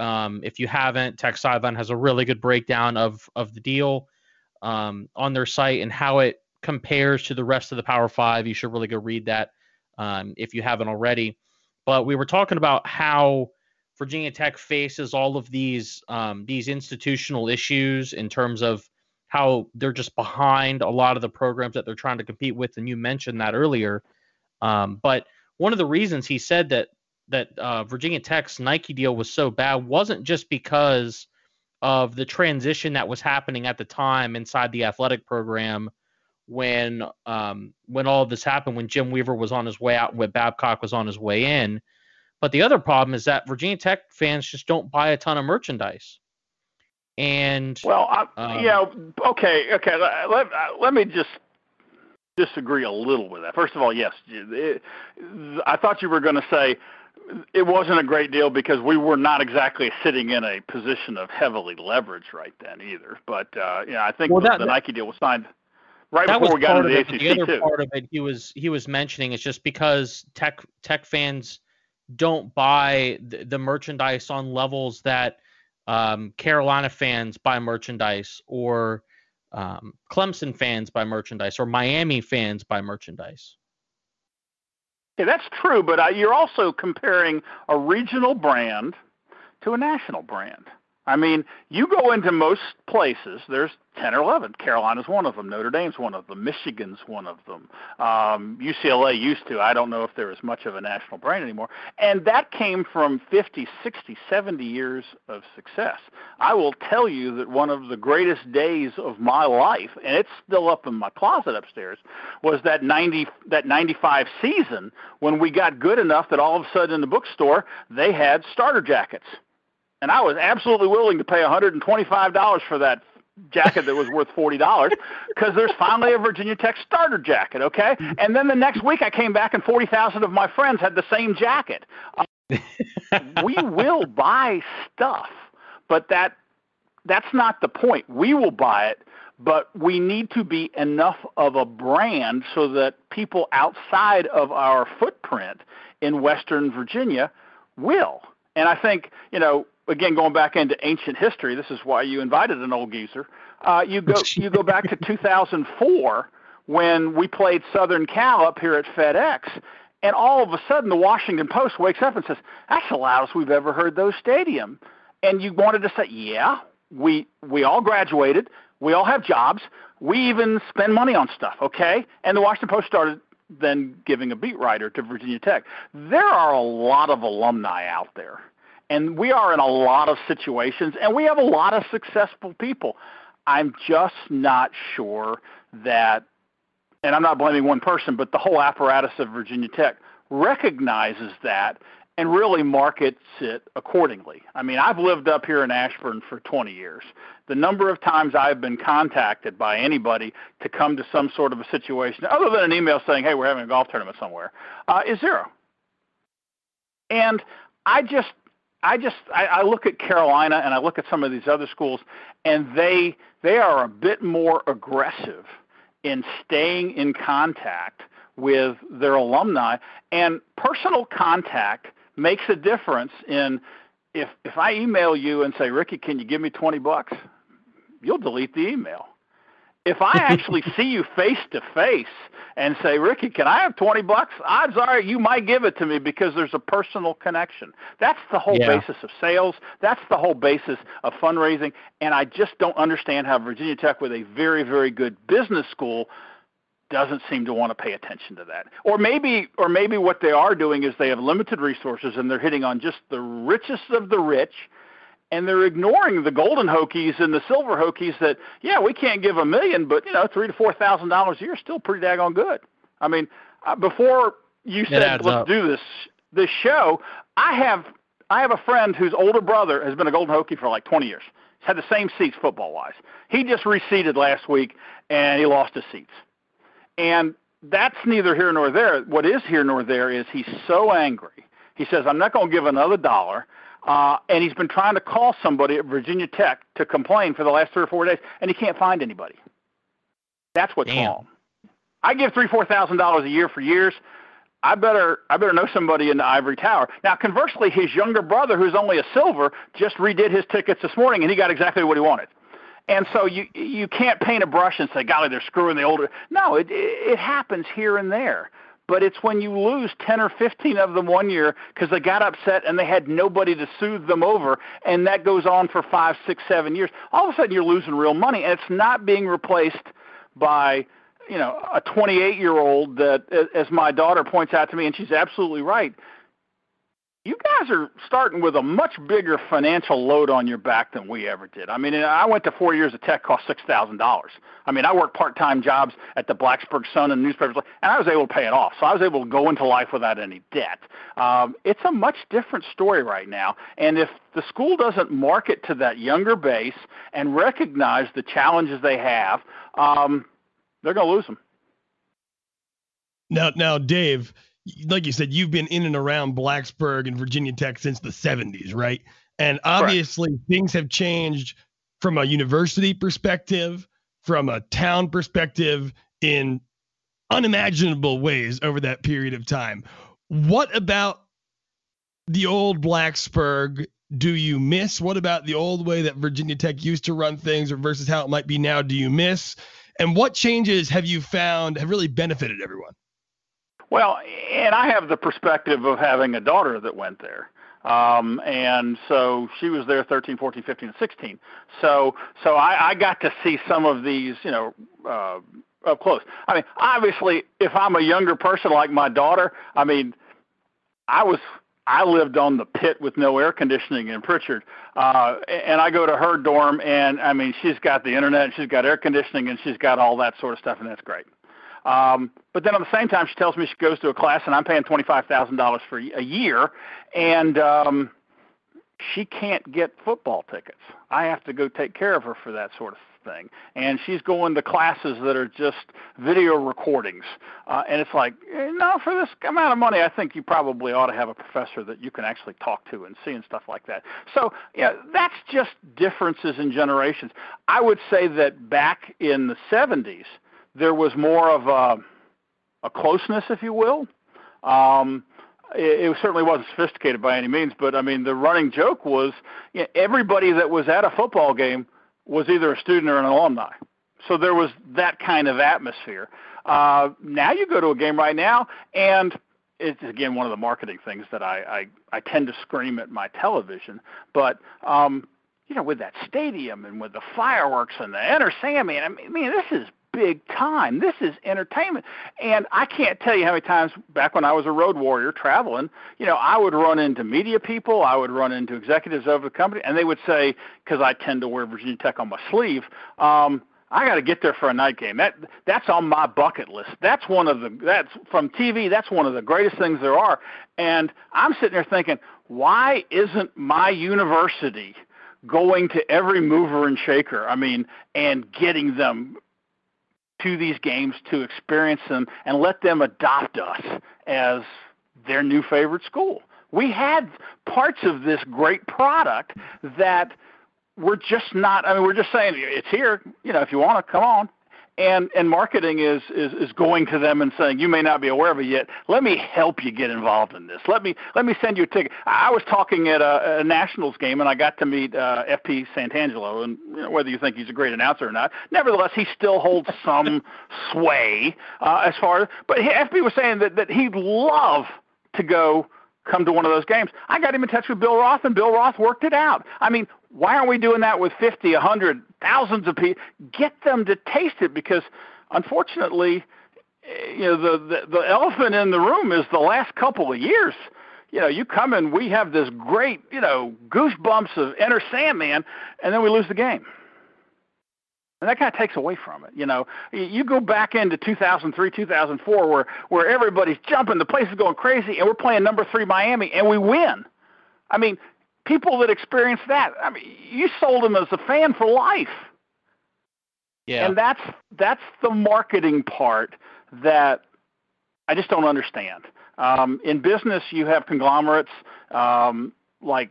Um, if you haven't, Tech Sideline has a really good breakdown of of the deal um, on their site and how it compares to the rest of the Power Five. You should really go read that um, if you haven't already. But we were talking about how Virginia Tech faces all of these um, these institutional issues in terms of how they're just behind a lot of the programs that they're trying to compete with. And you mentioned that earlier. Um, but one of the reasons he said that, that uh, Virginia Tech's Nike deal was so bad wasn't just because of the transition that was happening at the time inside the athletic program when, um, when all of this happened, when Jim Weaver was on his way out and when Babcock was on his way in. But the other problem is that Virginia Tech fans just don't buy a ton of merchandise. And well, I, um, you know, okay, okay. Let, let me just disagree a little with that. First of all, yes, it, I thought you were going to say it wasn't a great deal because we were not exactly sitting in a position of heavily leverage right then either. But uh, you know, I think well, that, the Nike deal was signed right before we got into the A C C. The other too. part of it he was he was mentioning is just because Tech Tech fans don't buy the, the merchandise on levels that. Um, Carolina fans buy merchandise, or um, Clemson fans buy merchandise, or Miami fans buy merchandise. Yeah, that's true, but uh, you're also comparing a regional brand to a national brand. I mean, you go into most places, there's ten or eleven. Carolina's one of them. Notre Dame's one of them. Michigan's one of them. Um, U C L A used to. I don't know if there is much of a national brand anymore. And that came from fifty, sixty, seventy years of success. I will tell you that one of the greatest days of my life, and it's still up in my closet upstairs, was that ninety, that ninety-five season when we got good enough that all of a sudden in the bookstore they had starter jackets. And I was absolutely willing to pay one hundred twenty-five dollars for that jacket that was worth forty dollars because there's finally a Virginia Tech starter jacket, okay? And then the next week I came back and forty thousand of my friends had the same jacket. Uh, we will buy stuff, but that that's not the point. We will buy it, But we need to be enough of a brand so that people outside of our footprint in Western Virginia will. And I think, you know, again, going back into ancient history, this is why you invited an old geezer. Uh, you go you go back to two thousand four when we played Southern Cal up here at FedEx, and all of a sudden the Washington Post wakes up and says, that's the loudest we've ever heard those stadium. And you wanted to say, yeah, we we all graduated. We all have jobs. We even spend money on stuff, okay? And the Washington Post started then giving a beat writer to Virginia Tech. There are a lot of alumni out there, and we are in a lot of situations, and we have a lot of successful people. I'm just not sure that, and I'm not blaming one person, but the whole apparatus of Virginia Tech recognizes that and really markets it accordingly. I mean, I've lived up here in Ashburn for twenty years. The number of times I've been contacted by anybody to come to some sort of a situation, other than an email saying, hey, we're having a golf tournament somewhere, uh, is zero. And I just, I just, I, I look at Carolina and I look at some of these other schools, and they, they are a bit more aggressive in staying in contact with their alumni, and personal contact makes a difference. In if if I email you and say, Ricky, can you give me twenty bucks? You'll delete the email. If I actually see you face to face and say, Ricky, can I have twenty bucks? Odds are you might give it to me because there's a personal connection. That's the whole yeah. basis of sales. That's the whole basis of fundraising. And I just don't understand how Virginia Tech, with a very, very good business school, doesn't seem to want to pay attention to that. Or maybe or maybe what they are doing is they have limited resources and they're hitting on just the richest of the rich, and they're ignoring the golden Hokies and the silver Hokies that, yeah, we can't give a million, but, you know, three to four thousand dollars a year is still pretty daggone good. I mean, uh, before you said let's up. do this this show, I have I have a friend whose older brother has been a golden Hokie for like twenty years. He's had the same seats football-wise. He just reseated last week, and he lost his seats. And that's neither here nor there. What is here nor there is he's so angry. He says, I'm not going to give another dollar. Uh, and he's been trying to call somebody at Virginia Tech to complain for the last three or four days, and he can't find anybody. That's what's Damn. wrong. I give three, four thousand dollars a year for years. I better, I better know somebody in the ivory tower. Now, conversely, his younger brother, who's only a silver, just redid his tickets this morning, and he got exactly what he wanted. And so you you can't paint a brush and say, golly, they're screwing the older. No, it it happens here and there. But it's when you lose ten or fifteen of them one year because they got upset and they had nobody to soothe them over, and that goes on for five, six, seven years. All of a sudden you're losing real money, and it's not being replaced by, you know, a twenty-eight-year-old that, as my daughter points out to me, and she's absolutely right, you guys are starting with a much bigger financial load on your back than we ever did. I mean, I went to four years of tech, cost six thousand dollars. I mean, I worked part-time jobs at the Blacksburg Sun and newspapers, and I was able to pay it off. So I was able to go into life without any debt. Um, it's a much different story right now. And if the school doesn't market to that younger base and recognize the challenges they have, um, they're going to lose them. Now, now, Dave, like you said, you've been in and around Blacksburg and Virginia Tech since the seventies, right? And obviously Correct. things have changed from a university perspective, from a town perspective, in unimaginable ways over that period of time. What about the old Blacksburg do you miss? What about the old way that Virginia Tech used to run things or versus how it might be now do you miss? And what changes have you found have really benefited everyone? Well, and I have the perspective of having a daughter that went there. Um, and so she was there thirteen, fourteen, fifteen, and sixteen. So so I, I got to see some of these, you know, uh, up close. I mean, obviously, if I'm a younger person like my daughter, I mean, I was I lived on the pit with no air conditioning in Pritchard. Uh, and I go to her dorm, and, I mean, she's got the internet, she's got air conditioning, and she's got all that sort of stuff, and that's great. Um, but then at the same time, she tells me she goes to a class and I'm paying twenty-five thousand dollars for a year, and um, she can't get football tickets. I have to go take care of her for that sort of thing. And she's going to classes that are just video recordings. Uh, and it's like, no, for this amount of money, I think you probably ought to have a professor that you can actually talk to and see and stuff like that. So yeah, that's just differences in generations. I would say that back in the seventies, there was more of a, a closeness, if you will. Um, it, it certainly wasn't sophisticated by any means, but I mean, the running joke was, you know, everybody that was at a football game was either a student or an alumni. So there was that kind of atmosphere. Uh, now you go to a game right now, and it's, again, one of the marketing things that I, I, I tend to scream at my television, but um, you know, with that stadium and with the fireworks and the Enter Sammy, I mean, I mean, this is big time. This is entertainment. And I can't tell you how many times back when I was a road warrior traveling, you know, I would run into media people, I would run into executives of the company, and they would say, because I tend to wear Virginia Tech on my sleeve, um, I got to get there for a night game. That that's on my bucket list. That's one of the, that's from T V, that's one of the greatest things there are. And I'm sitting there thinking, why isn't my university going to every mover and shaker? I mean, and getting them to these games to experience them and let them adopt us as their new favorite school. We had parts of this great product that we're just not, I mean, we're just saying it's here, you know, if you want to come on. And, and marketing is, is, is going to them and saying, you may not be aware of it yet. Let me help you get involved in this. Let me, let me send you a ticket. I was talking at a, a Nationals game, and I got to meet uh, F P Santangelo, and you know, whether you think he's a great announcer or not, nevertheless, he still holds some sway uh, as far as, but he, F P was saying that, that he'd love to go come to one of those games. I got him in touch with Bill Roth, and Bill Roth worked it out. I mean, why aren't we doing that with fifty, one hundred, thousands of people? Get them to taste it, because unfortunately, you know, the, the, the elephant in the room is the last couple of years. You know, you come and we have this great, you know, goosebumps of Enter Sandman, and then we lose the game. And that kind of takes away from it. You know, you go back into two thousand three, two thousand four, where, where everybody's jumping, the place is going crazy, and we're playing number three Miami, and we win. I mean, people that experience that, I mean, you sold them as a fan for life. Yeah. And that's that's the marketing part that I just don't understand. Um, in business, you have conglomerates, um, like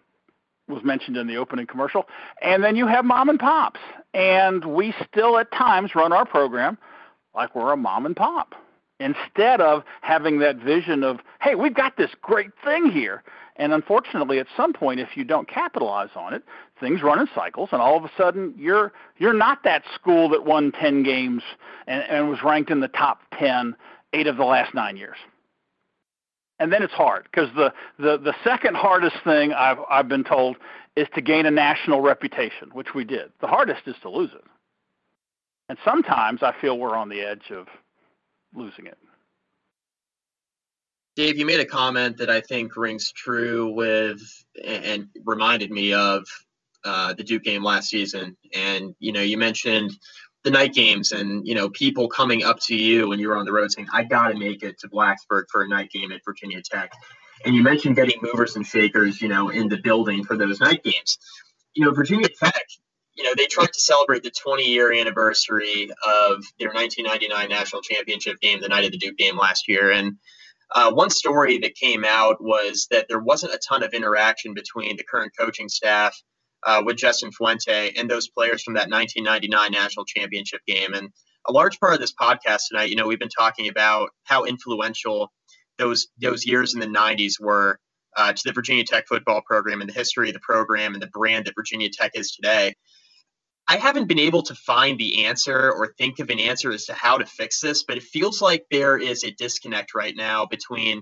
was mentioned in the opening commercial, and then you have mom and pops. And we still at times run our program like we're a mom and pop, instead of having that vision of, hey, we've got this great thing here. And unfortunately, at some point, if you don't capitalize on it, things run in cycles, and all of a sudden, you're you're not that school that won ten games and, and was ranked in the top ten eight of the last nine years. And then it's hard, because the, the, the second hardest thing I've I've been told is to gain a national reputation, which we did. The hardest is to lose it. And sometimes I feel we're on the edge of losing it. Dave, you made a comment that I think rings true with and reminded me of uh, the Duke game last season. And, you know, you mentioned the night games and, you know, people coming up to you when you were on the road saying, I got to make it to Blacksburg for a night game at Virginia Tech. And you mentioned getting movers and shakers, you know, in the building for those night games. You know, Virginia Tech, you know, they tried to celebrate the twenty-year anniversary of their nineteen ninety-nine national championship game, the night of the Duke game last year. And Uh, one story that came out was that there wasn't a ton of interaction between the current coaching staff uh, with Justin Fuente and those players from that nineteen ninety-nine national championship game. And a large part of this podcast tonight, you know, we've been talking about how influential those those years in the nineties were uh, to the Virginia Tech football program and the history of the program and the brand that Virginia Tech is today. I haven't been able to find the answer or think of an answer as to how to fix this, but it feels like there is a disconnect right now between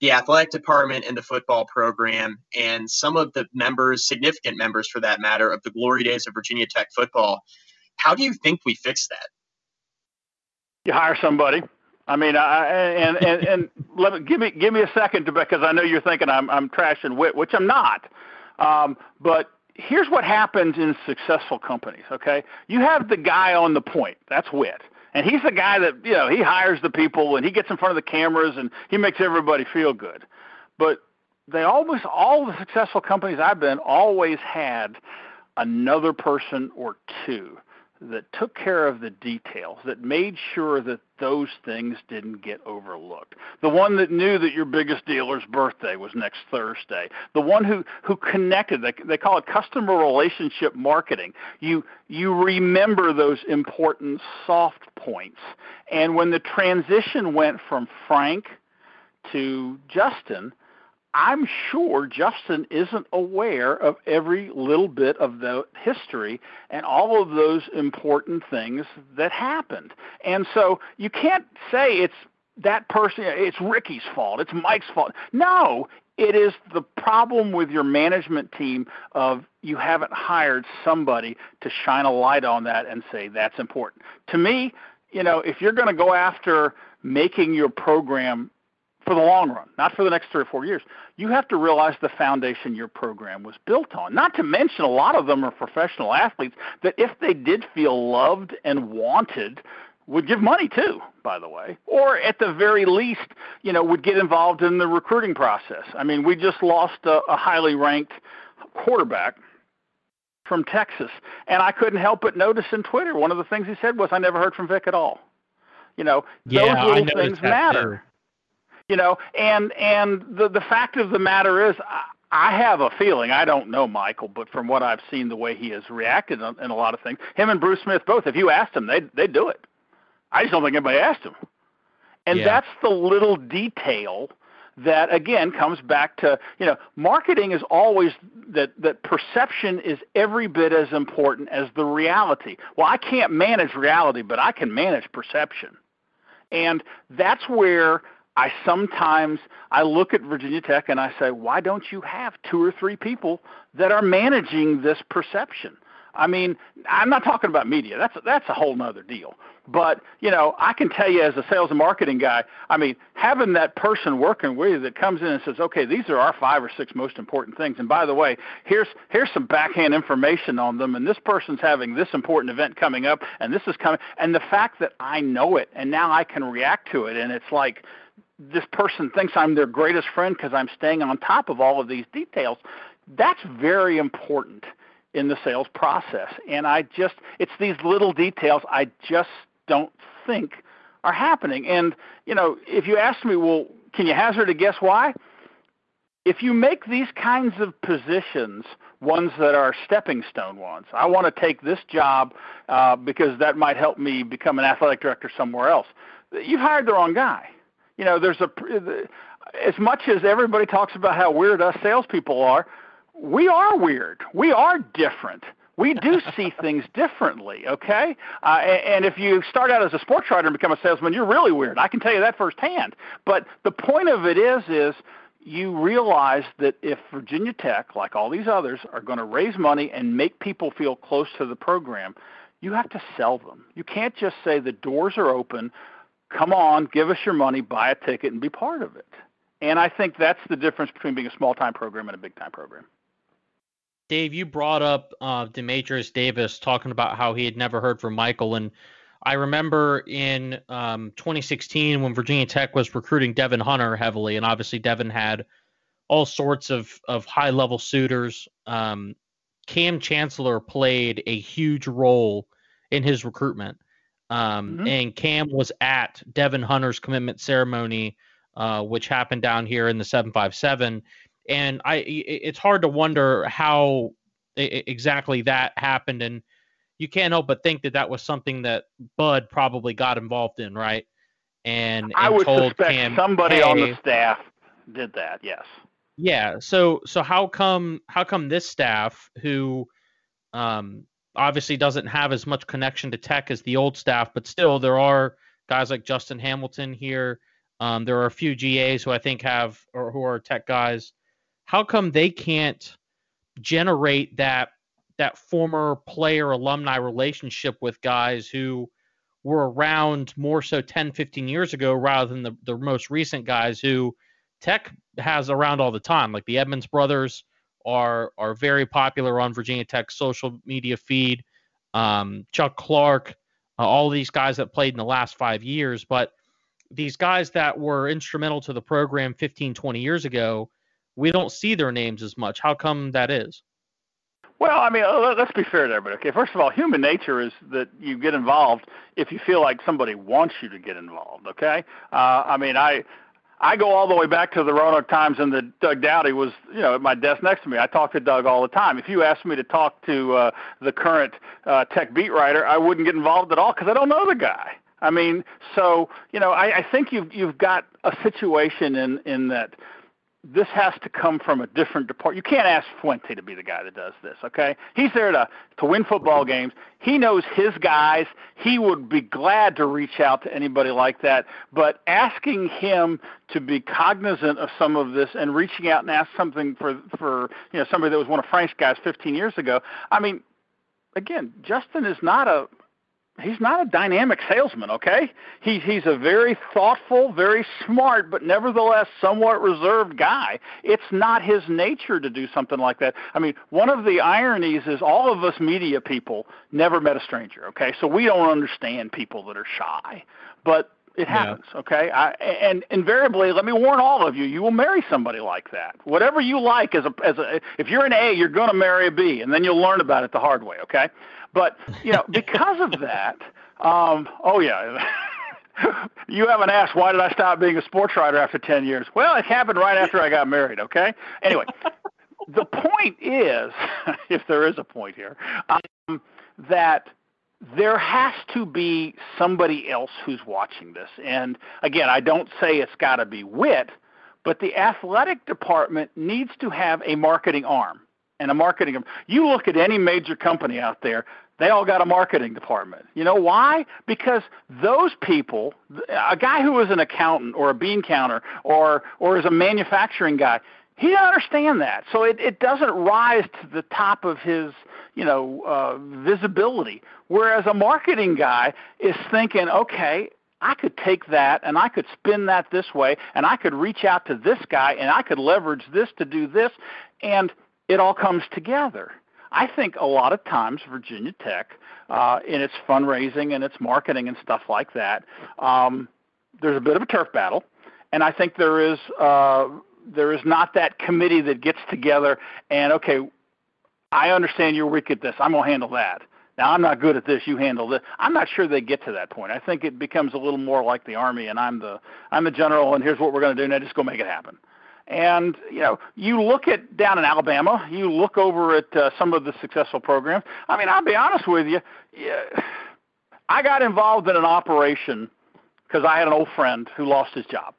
the athletic department and the football program and some of the members, significant members for that matter, of the glory days of Virginia Tech football. How do you think we fix that? You hire somebody. I mean, I, and, and, and let me, give me, give me a second to, because I know you're thinking I'm, I'm trash and wit, which I'm not. Um, but here's what happens in successful companies, okay? You have the guy on the point. That's Wit. And he's the guy that, you know, he hires the people and he gets in front of the cameras and he makes everybody feel good. But they almost, all the successful companies I've been, always had another person or two that took care of the details, that made sure that those things didn't get overlooked. The one that knew that your biggest dealer's birthday was next Thursday. The one who, who connected, they, they call it customer relationship marketing. You, you remember those important soft points. And when the transition went from Frank to Justin, I'm sure Justin isn't aware of every little bit of the history and all of those important things that happened. And so you can't say it's that person, it's Ricky's fault, it's Mike's fault. No, it is the problem with your management team of you haven't hired somebody to shine a light on that and say that's important. To me, you know, if you're going to go after making your program for the long run, not for the next three or four years, you have to realize the foundation your program was built on. Not to mention a lot of them are professional athletes that if they did feel loved and wanted, would give money too, by the way, or at the very least, you know, would get involved in the recruiting process. I mean, we just lost a, a highly ranked quarterback from Texas, and I couldn't help but notice in Twitter, one of the things he said was, I never heard from Vic at all. You know, yeah, those little things matter. There. You know, and and the, the fact of the matter is, I, I have a feeling, I don't know Michael, but from what I've seen, the way he has reacted in, in a lot of things, him and Bruce Smith both, if you asked them, they'd, they'd do it. I just don't think anybody asked him. And yeah. That's the little detail that, again, comes back to, you know, marketing is always that, that perception is every bit as important as the reality. Well, I can't manage reality, but I can manage perception. And that's where I sometimes, I look at Virginia Tech and I say, why don't you have two or three people that are managing this perception? I mean, I'm not talking about media. That's, that's a whole nother deal. But, you know, I can tell you as a sales and marketing guy, I mean, having that person working with you that comes in and says, okay, these are our five or six most important things. And by the way, here's, here's some backhand information on them. And this person's having this important event coming up and this is coming. And the fact that I know it and now I can react to it. And it's like, this person thinks I'm their greatest friend because I'm staying on top of all of these details. That's very important in the sales process. And I just, it's these little details I just don't think are happening. And, you know, if you ask me, well, can you hazard a guess why? If you make these kinds of positions ones that are stepping stone ones, I want to take this job uh, because that might help me become an athletic director somewhere else. You've hired the wrong guy. You know, there's a, as much as everybody talks about how weird us salespeople are, we are weird. We are different. We do see things differently, okay? Uh, and, and if you start out as a sports writer and become a salesman, you're really weird. I can tell you that firsthand. But the point of it is, is you realize that if Virginia Tech, like all these others, are going to raise money and make people feel close to the program, you have to sell them. You can't just say the doors are open, come on, give us your money, buy a ticket, and be part of it. And I think that's the difference between being a small-time program and a big-time program. Dave, you brought up uh, Demetrius Davis talking about how he had never heard from Michael. And I remember in um, twenty sixteen when Virginia Tech was recruiting Devin Hunter heavily, and obviously Devin had all sorts of, of high-level suitors. Um, Cam Chancellor played a huge role in his recruitment. Um, mm-hmm. And Cam was at Devin Hunter's commitment ceremony, uh, which happened down here in the seven five seven. And I, it's hard to wonder how I- exactly that happened. And you can't help but think that that was something that Bud probably got involved in, right? And, and I would told suspect Cam, somebody hey, on the staff did that. Yes. Yeah. So, so how come, how come this staff who, um, obviously doesn't have as much connection to Tech as the old staff, but still there are guys like Justin Hamilton here. Um, there are a few G As who I think have, or who are Tech guys. How come they can't generate that, that former player alumni relationship with guys who were around more so ten, fifteen years ago, rather than the, the most recent guys who Tech has around all the time, like the Edmonds brothers, are are very popular on Virginia Tech's social media feed. Um, Chuck Clark, uh, all these guys that played in the last five years, but these guys that were instrumental to the program fifteen, twenty years ago, we don't see their names as much. How come that is? Well, I mean, let's be fair to everybody. Okay, first of all, human nature is that you get involved if you feel like somebody wants you to get involved, okay? Uh, I mean, I I go all the way back to the Roanoke Times, and the Doug Dowdy was, you know, at my desk next to me. I talk to Doug all the time. If you asked me to talk to uh, the current uh, tech beat writer, I wouldn't get involved at all because I don't know the guy. I mean, so, you know, I, I think you've, you've got a situation in, in that – this has to come from a different department. You can't ask Fuente to be the guy that does this, okay? He's there to, to win football games. He knows his guys. He would be glad to reach out to anybody like that. But asking him to be cognizant of some of this and reaching out and ask something for, for you know, somebody that was one of Frank's guys fifteen years ago, I mean, again, Justin is not a – he's not a dynamic salesman, okay? He, he's a very thoughtful, very smart, but nevertheless somewhat reserved guy. It's not his nature to do something like that. I mean, one of the ironies is all of us media people never met a stranger, okay? So we don't understand people that are shy, but it happens, yeah. okay? I, and invariably, let me warn all of you, you will marry somebody like that. Whatever you like, as a, as a, if you're an A, you're going to marry a B, and then you'll learn about it the hard way, okay? But, you know, because of that, um, oh, yeah, you haven't asked why did I stop being a sports writer after ten years? Well, it happened right after I got married, okay? Anyway, the point is, if there is a point here, um, that there has to be somebody else who's watching this. And, again, I don't say it's got to be wit, but the athletic department needs to have a marketing arm and a marketing arm. You look at any major company out there, they all got a marketing department. You know why? Because those people, a guy who is an accountant or a bean counter or or is a manufacturing guy, he doesn't understand that. So it, it doesn't rise to the top of his, you know, uh, visibility. Whereas a marketing guy is thinking, okay, I could take that and I could spin that this way and I could reach out to this guy and I could leverage this to do this, and it all comes together. I think a lot of times Virginia Tech, uh, in its fundraising and its marketing and stuff like that, um, there's a bit of a turf battle, and I think there is uh, there is not that committee that gets together and, okay, I understand you're weak at this. I'm going to handle that. Now, I'm not good at this. You handle this. I'm not sure they get to that point. I think it becomes a little more like the Army, and I'm the I'm the general, and here's what we're going to do, now just go make it happen. And, you know, you look at down in Alabama, you look over at uh, some of the successful programs. I mean, I'll be honest with you. Yeah, I got involved in an operation because I had an old friend who lost his job,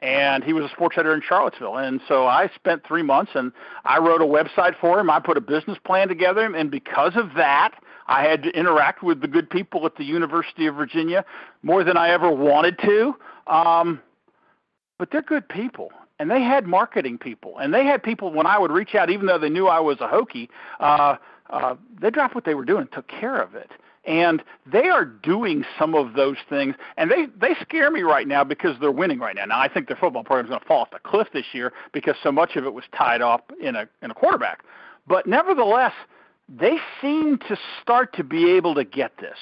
and he was a sports editor in Charlottesville. And so I spent three months, and I wrote a website for him. I put a business plan together, and because of that, I had to interact with the good people at the University of Virginia more than I ever wanted to. Um, but they're good people. And they had marketing people, and they had people when I would reach out, even though they knew I was a Hokie, uh, uh, they dropped what they were doing and took care of it. And they are doing some of those things, and they, they scare me right now because they're winning right now. Now, I think their football program is going to fall off the cliff this year because so much of it was tied up in a, in a quarterback. But nevertheless, they seem to start to be able to get this,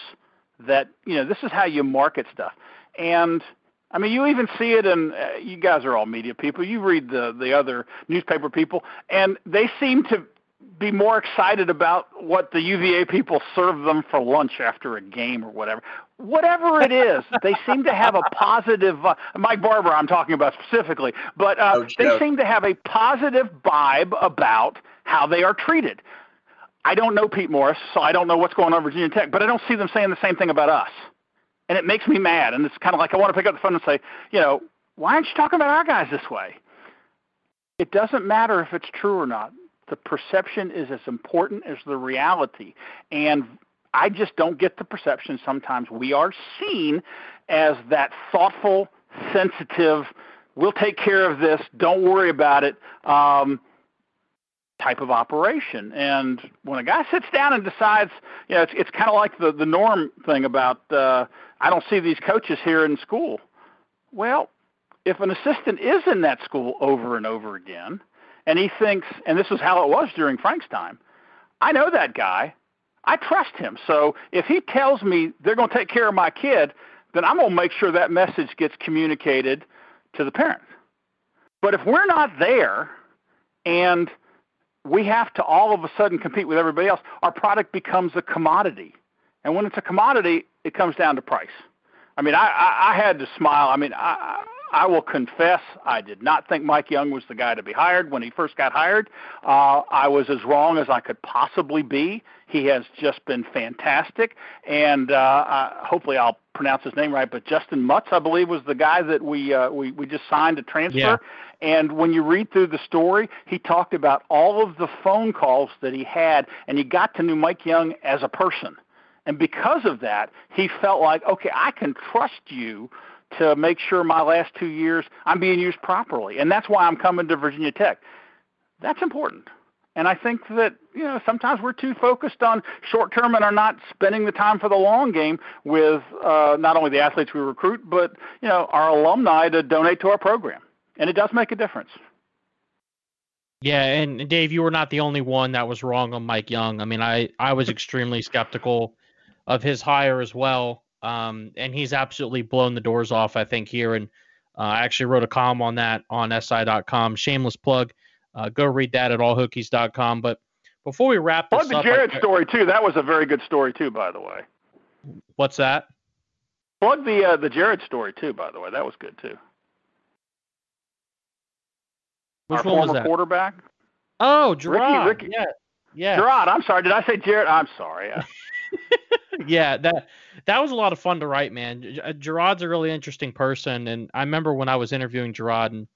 that, you know, this is how you market stuff. And I mean, you even see it in uh, – you guys are all media people. You read the, the other newspaper people, and they seem to be more excited about what the U V A people serve them for lunch after a game or whatever. Whatever it is, they seem to have a positive uh, – Mike Barber I'm talking about specifically. But uh, no they seem to have a positive vibe about how they are treated. I don't know Pete Morris, so I don't know what's going on at Virginia Tech, but I don't see them saying the same thing about us. And it makes me mad, and it's kind of like I want to pick up the phone and say, you know, why aren't you talking about our guys this way? It doesn't matter if it's true or not. The perception is as important as the reality. And I just don't get the perception sometimes we are seen as that thoughtful, sensitive, we'll take care of this, don't worry about it, um, type of operation. And when a guy sits down and decides, you know, it's, it's kind of like the, the norm thing about uh, I don't see these coaches here in school. Well, if an assistant is in that school over and over again, and he thinks, and this is how it was during Frank's time, I know that guy, I trust him. So if he tells me they're going to take care of my kid, then I'm going to make sure that message gets communicated to the parent. But if we're not there and we have to all of a sudden compete with everybody else. Our product becomes a commodity. And when it's a commodity, it comes down to price. I mean, I, I, I had to smile. I mean, I, I will confess, I did not think Mike Young was the guy to be hired when he first got hired. Uh, I was as wrong as I could possibly be. He has just been fantastic. And uh, I, hopefully I'll pronounce his name right, but Justin Mutz, I believe, was the guy that we uh, we, we just signed to transfer. Yeah. And when you read through the story, he talked about all of the phone calls that he had, and he got to know Mike Young as a person. And because of that, he felt like, okay, I can trust you to make sure my last two years I'm being used properly. And that's why I'm coming to Virginia Tech. That's important. And I think that, you know, sometimes we're too focused on short-term and are not spending the time for the long game with uh, not only the athletes we recruit, but, you know, our alumni to donate to our program. And it does make a difference. Yeah, and Dave, you were not the only one that was wrong on Mike Young. I mean, I, I was extremely skeptical of his hire as well. Um, and he's absolutely blown the doors off, I think, here. And uh, I actually wrote a column on that on S I dot com. Shameless plug. Uh, go read that at all hokies dot com. But before we wrap this up. Plug the Gerard I, story, too. That was a very good story, too, by the way. What's that? Plug the, uh, the Gerard story, too, by the way. That was good, too. Which Our one former was that? quarterback. Oh, Gerard. Ricky, Ricky. Yeah. yeah. Gerard, I'm sorry. Did I say Gerard? I'm sorry. I... yeah, that that was a lot of fun to write, man. Gerard's a really interesting person, and I remember when I was interviewing Gerard, and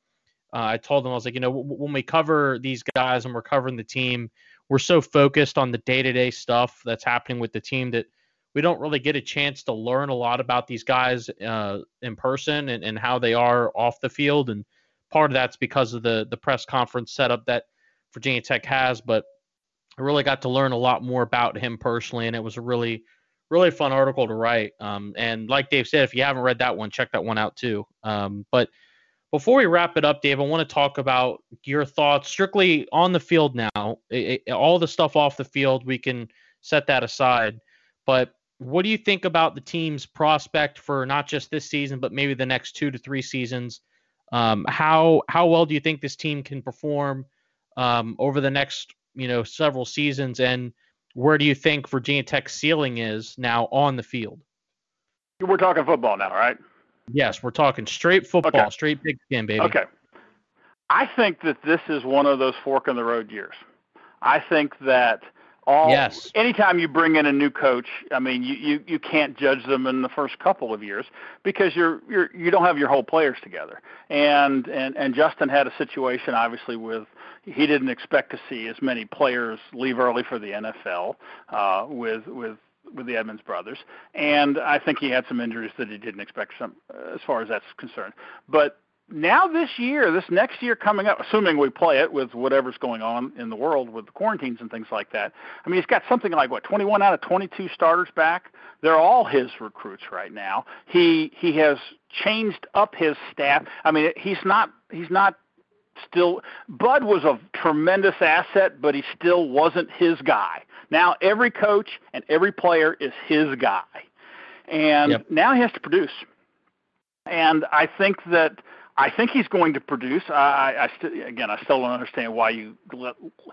uh, I told him, I was like, you know, w- when we cover these guys and we're covering the team, we're so focused on the day-to-day stuff that's happening with the team that we don't really get a chance to learn a lot about these guys uh, in person and, and how they are off the field. And part of that's because of the the press conference setup that Virginia Tech has, but I really got to learn a lot more about him personally, and it was a really – really fun article to write. Um, and like Dave said, if you haven't read that one, check that one out too. Um, but before we wrap it up, Dave, I want to talk about your thoughts strictly on the field now. It, it, all the stuff off the field, we can set that aside. But what do you think about the team's prospect for not just this season, but maybe the next two to three seasons? Um, how how well do you think this team can perform um, over the next, you know, several seasons? And where do you think Virginia Tech's ceiling is now on the field? We're talking football now, right? Yes, we're talking straight football, okay. Straight Big Ten, baby. Okay. I think that this is one of those fork-in-the-road years. I think that all yes. anytime you bring in a new coach, I mean, you, you, you can't judge them in the first couple of years because you're you're you don't have your whole players together. And and, and Justin had a situation, obviously, with he didn't expect to see as many players leave early for the N F L uh, with with with the Edmonds brothers, and I think he had some injuries that he didn't expect some, uh, as far as that's concerned. But now this year, this next year coming up, assuming we play it with whatever's going on in the world with the quarantines and things like that, I mean, he's got something like, what, twenty-one out of twenty-two starters back? They're all his recruits right now. He he has changed up his staff. I mean, he's not he's not – Still, Bud was a tremendous asset, but he still wasn't his guy. Now every coach and every player is his guy. And yep. now he has to produce. And I think that I think he's going to produce. I, I st- again, I still don't understand why you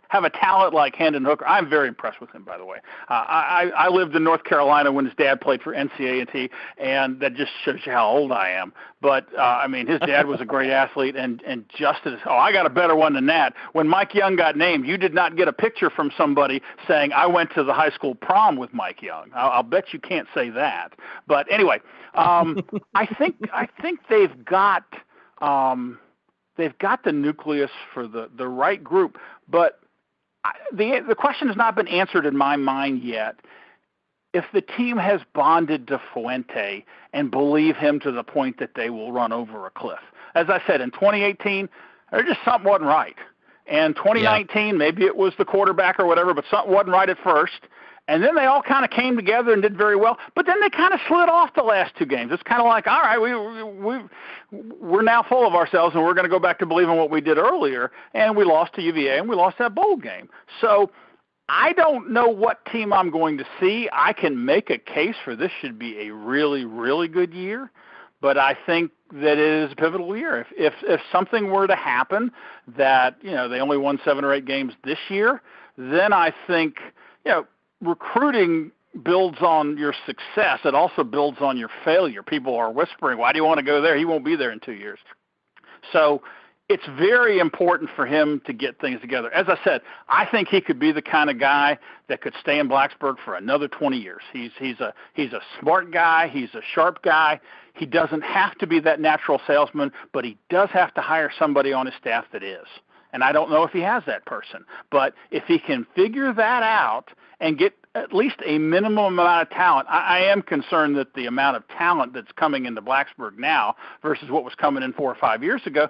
have a talent like Hendon Hooker. I'm very impressed with him, by the way. Uh, I, I lived in North Carolina when his dad played for N C A A T, and that just shows you how old I am. But, uh, I mean, his dad was a great athlete, and, and Justin, oh, I got a better one than that. When Mike Young got named, you did not get a picture from somebody saying, I went to the high school prom with Mike Young. I'll, I'll bet you can't say that. But anyway, um, I think I think they've got – Um, they've got the nucleus for the, the right group, but I, the the question has not been answered in my mind yet. If the team has bonded to Fuente and believe him to the point that they will run over a cliff, as I said in twenty eighteen, there just something wasn't right, and twenty nineteen yeah. maybe it was the quarterback or whatever, but something wasn't right at first. And then they all kind of came together and did very well, but then they kind of slid off the last two games. It's kind of like, all right, we, we, we're now full of ourselves, and we're going to go back to believing what we did earlier, and we lost to U V A, and we lost that bowl game. So I don't know what team I'm going to see. I can make a case for this should be a really, really good year, But I think that it is a pivotal year. If, if if something were to happen that, you know, they only won seven or eight games this year, then I think, you know, recruiting builds on your success. It also builds on your failure. People are whispering, why do you want to go there? He won't be there in two years. So it's very important for him to get things together. As I said, I think he could be the kind of guy that could stay in Blacksburg for another twenty years. He's he's a he's a smart guy. He's a sharp guy. He doesn't have to be that natural salesman, but he does have to hire somebody on his staff that is. And I don't know if he has that person. But if he can figure that out and get at least a minimum amount of talent, I, I am concerned that the amount of talent that's coming into Blacksburg now versus what was coming in four or five years ago,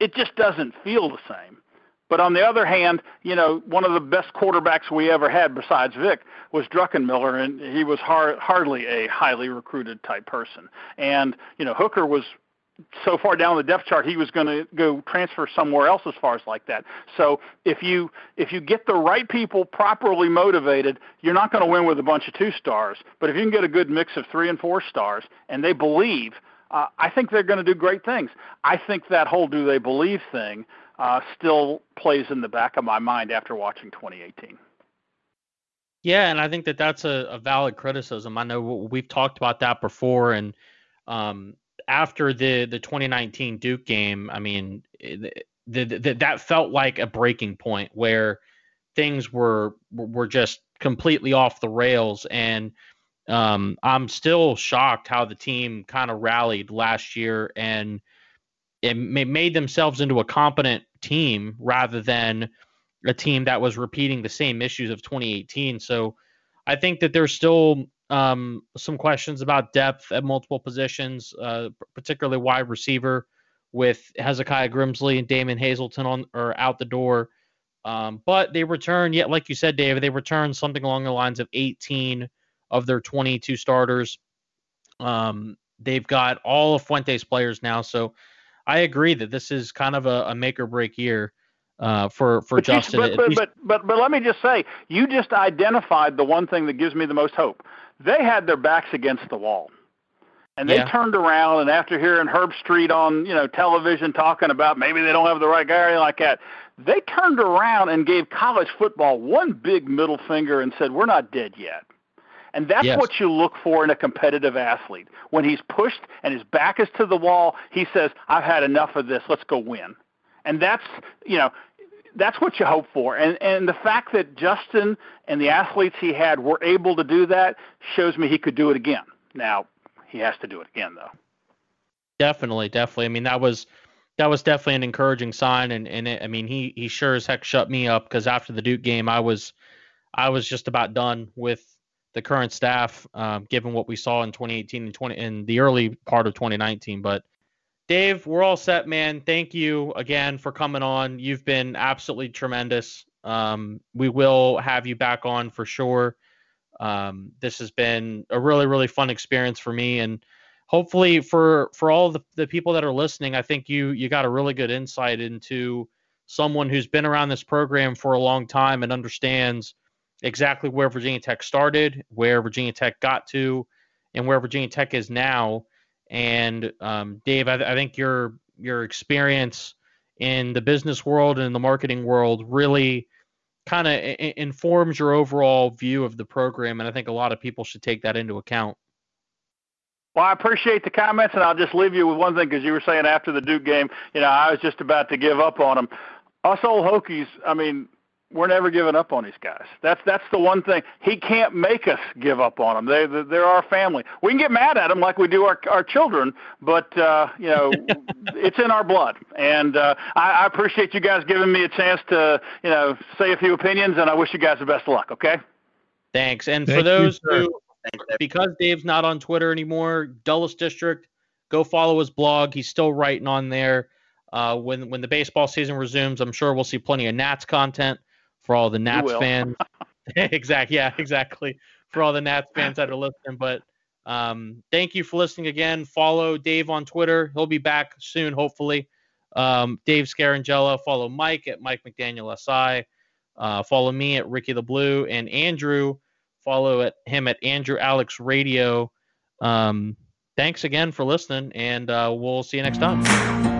it just doesn't feel the same. But on the other hand, you know, one of the best quarterbacks we ever had besides Vic was Druckenmiller, and he was hard, hardly a highly recruited type person. And, you know, Hooker was so far down the depth chart, he was going to go transfer somewhere else as far as like that. So if you if you get the right people properly motivated, you're not going to win with a bunch of two stars. But if you can get a good mix of three and four stars and they believe, uh, I think they're going to do great things. I think that whole do they believe thing uh, still plays in the back of my mind after watching twenty eighteen. Yeah, and I think that that's a, a valid criticism. I know we've talked about that before, and um after the, the twenty nineteen Duke game, I mean, the, the, the, that felt like a breaking point where things were were just completely off the rails. And um, I'm still shocked how the team kind of rallied last year and it made themselves into a competent team rather than a team that was repeating the same issues of twenty eighteen. So I think that there's still Um, some questions about depth at multiple positions, uh, particularly wide receiver, with Hezekiah Grimsley and Damon Hazleton on or out the door. Um, but they return, yet, like you said, David, they return something along the lines of eighteen of their twenty-two starters. Um, they've got all of Fuente's players now, so I agree that this is kind of a, a make or break year Uh, for for but Justin. You, but, but, but, but, but let me just say, you just identified the one thing that gives me the most hope. They had their backs against the wall. And they yeah. turned around, and after hearing Herb Street on, you know, television talking about maybe they don't have the right guy or anything like that, they turned around and gave college football one big middle finger and said, we're not dead yet. And that's yes. what you look for in a competitive athlete. When he's pushed and his back is to the wall, he says, I've had enough of this. Let's go win. And that's, you know, that's what you hope for. And and the fact that Justin and the athletes he had were able to do that shows me he could do it again. Now, he has to do it again, though. Definitely, definitely. I mean, that was that was definitely an encouraging sign. And, and it, I mean, he, he sure as heck shut me up because after the Duke game, I was I was just about done with the current staff, um, given what we saw in twenty eighteen and twenty in the early part of twenty nineteen. But Dave, we're all set, man. Thank you again for coming on. You've been absolutely tremendous. Um, we will have you back on for sure. Um, this has been a really, really fun experience for me. And hopefully for for all the, the people that are listening, I think you you got a really good insight into someone who's been around this program for a long time and understands exactly where Virginia Tech started, where Virginia Tech got to, and where Virginia Tech is now. And um, Dave, I, th- I think your your experience in the business world and in the marketing world really kind of I- informs your overall view of the program, and I think a lot of people should take that into account. Well, I appreciate the comments, and I'll just leave you with one thing because you were saying after the Duke game, you know, I was just about to give up on them. Us old Hokies, I mean, we're never giving up on these guys. That's that's the one thing. He can't make us give up on them. They, they're our family. We can get mad at them like we do our our children, but, uh, you know, it's in our blood. And uh, I, I appreciate you guys giving me a chance to, you know, say a few opinions, and I wish you guys the best of luck, okay? Thanks. And Thank for those you, who, because Dave's not on Twitter anymore, Dulles District, go follow his blog. He's still writing on there. Uh, when, when the baseball season resumes, I'm sure we'll see plenty of Nats content. For all the Nats fans, exactly, yeah, exactly. For all the Nats fans that are listening, but um, thank you for listening again. Follow Dave on Twitter; he'll be back soon, hopefully. Um, Dave Scarangella. Follow Mike at Mike McDaniel S I. Uh, follow me at Ricky the Blue, and Andrew. Follow at him at Andrew Alex Radio. Um, thanks again for listening, and uh, we'll see you next time.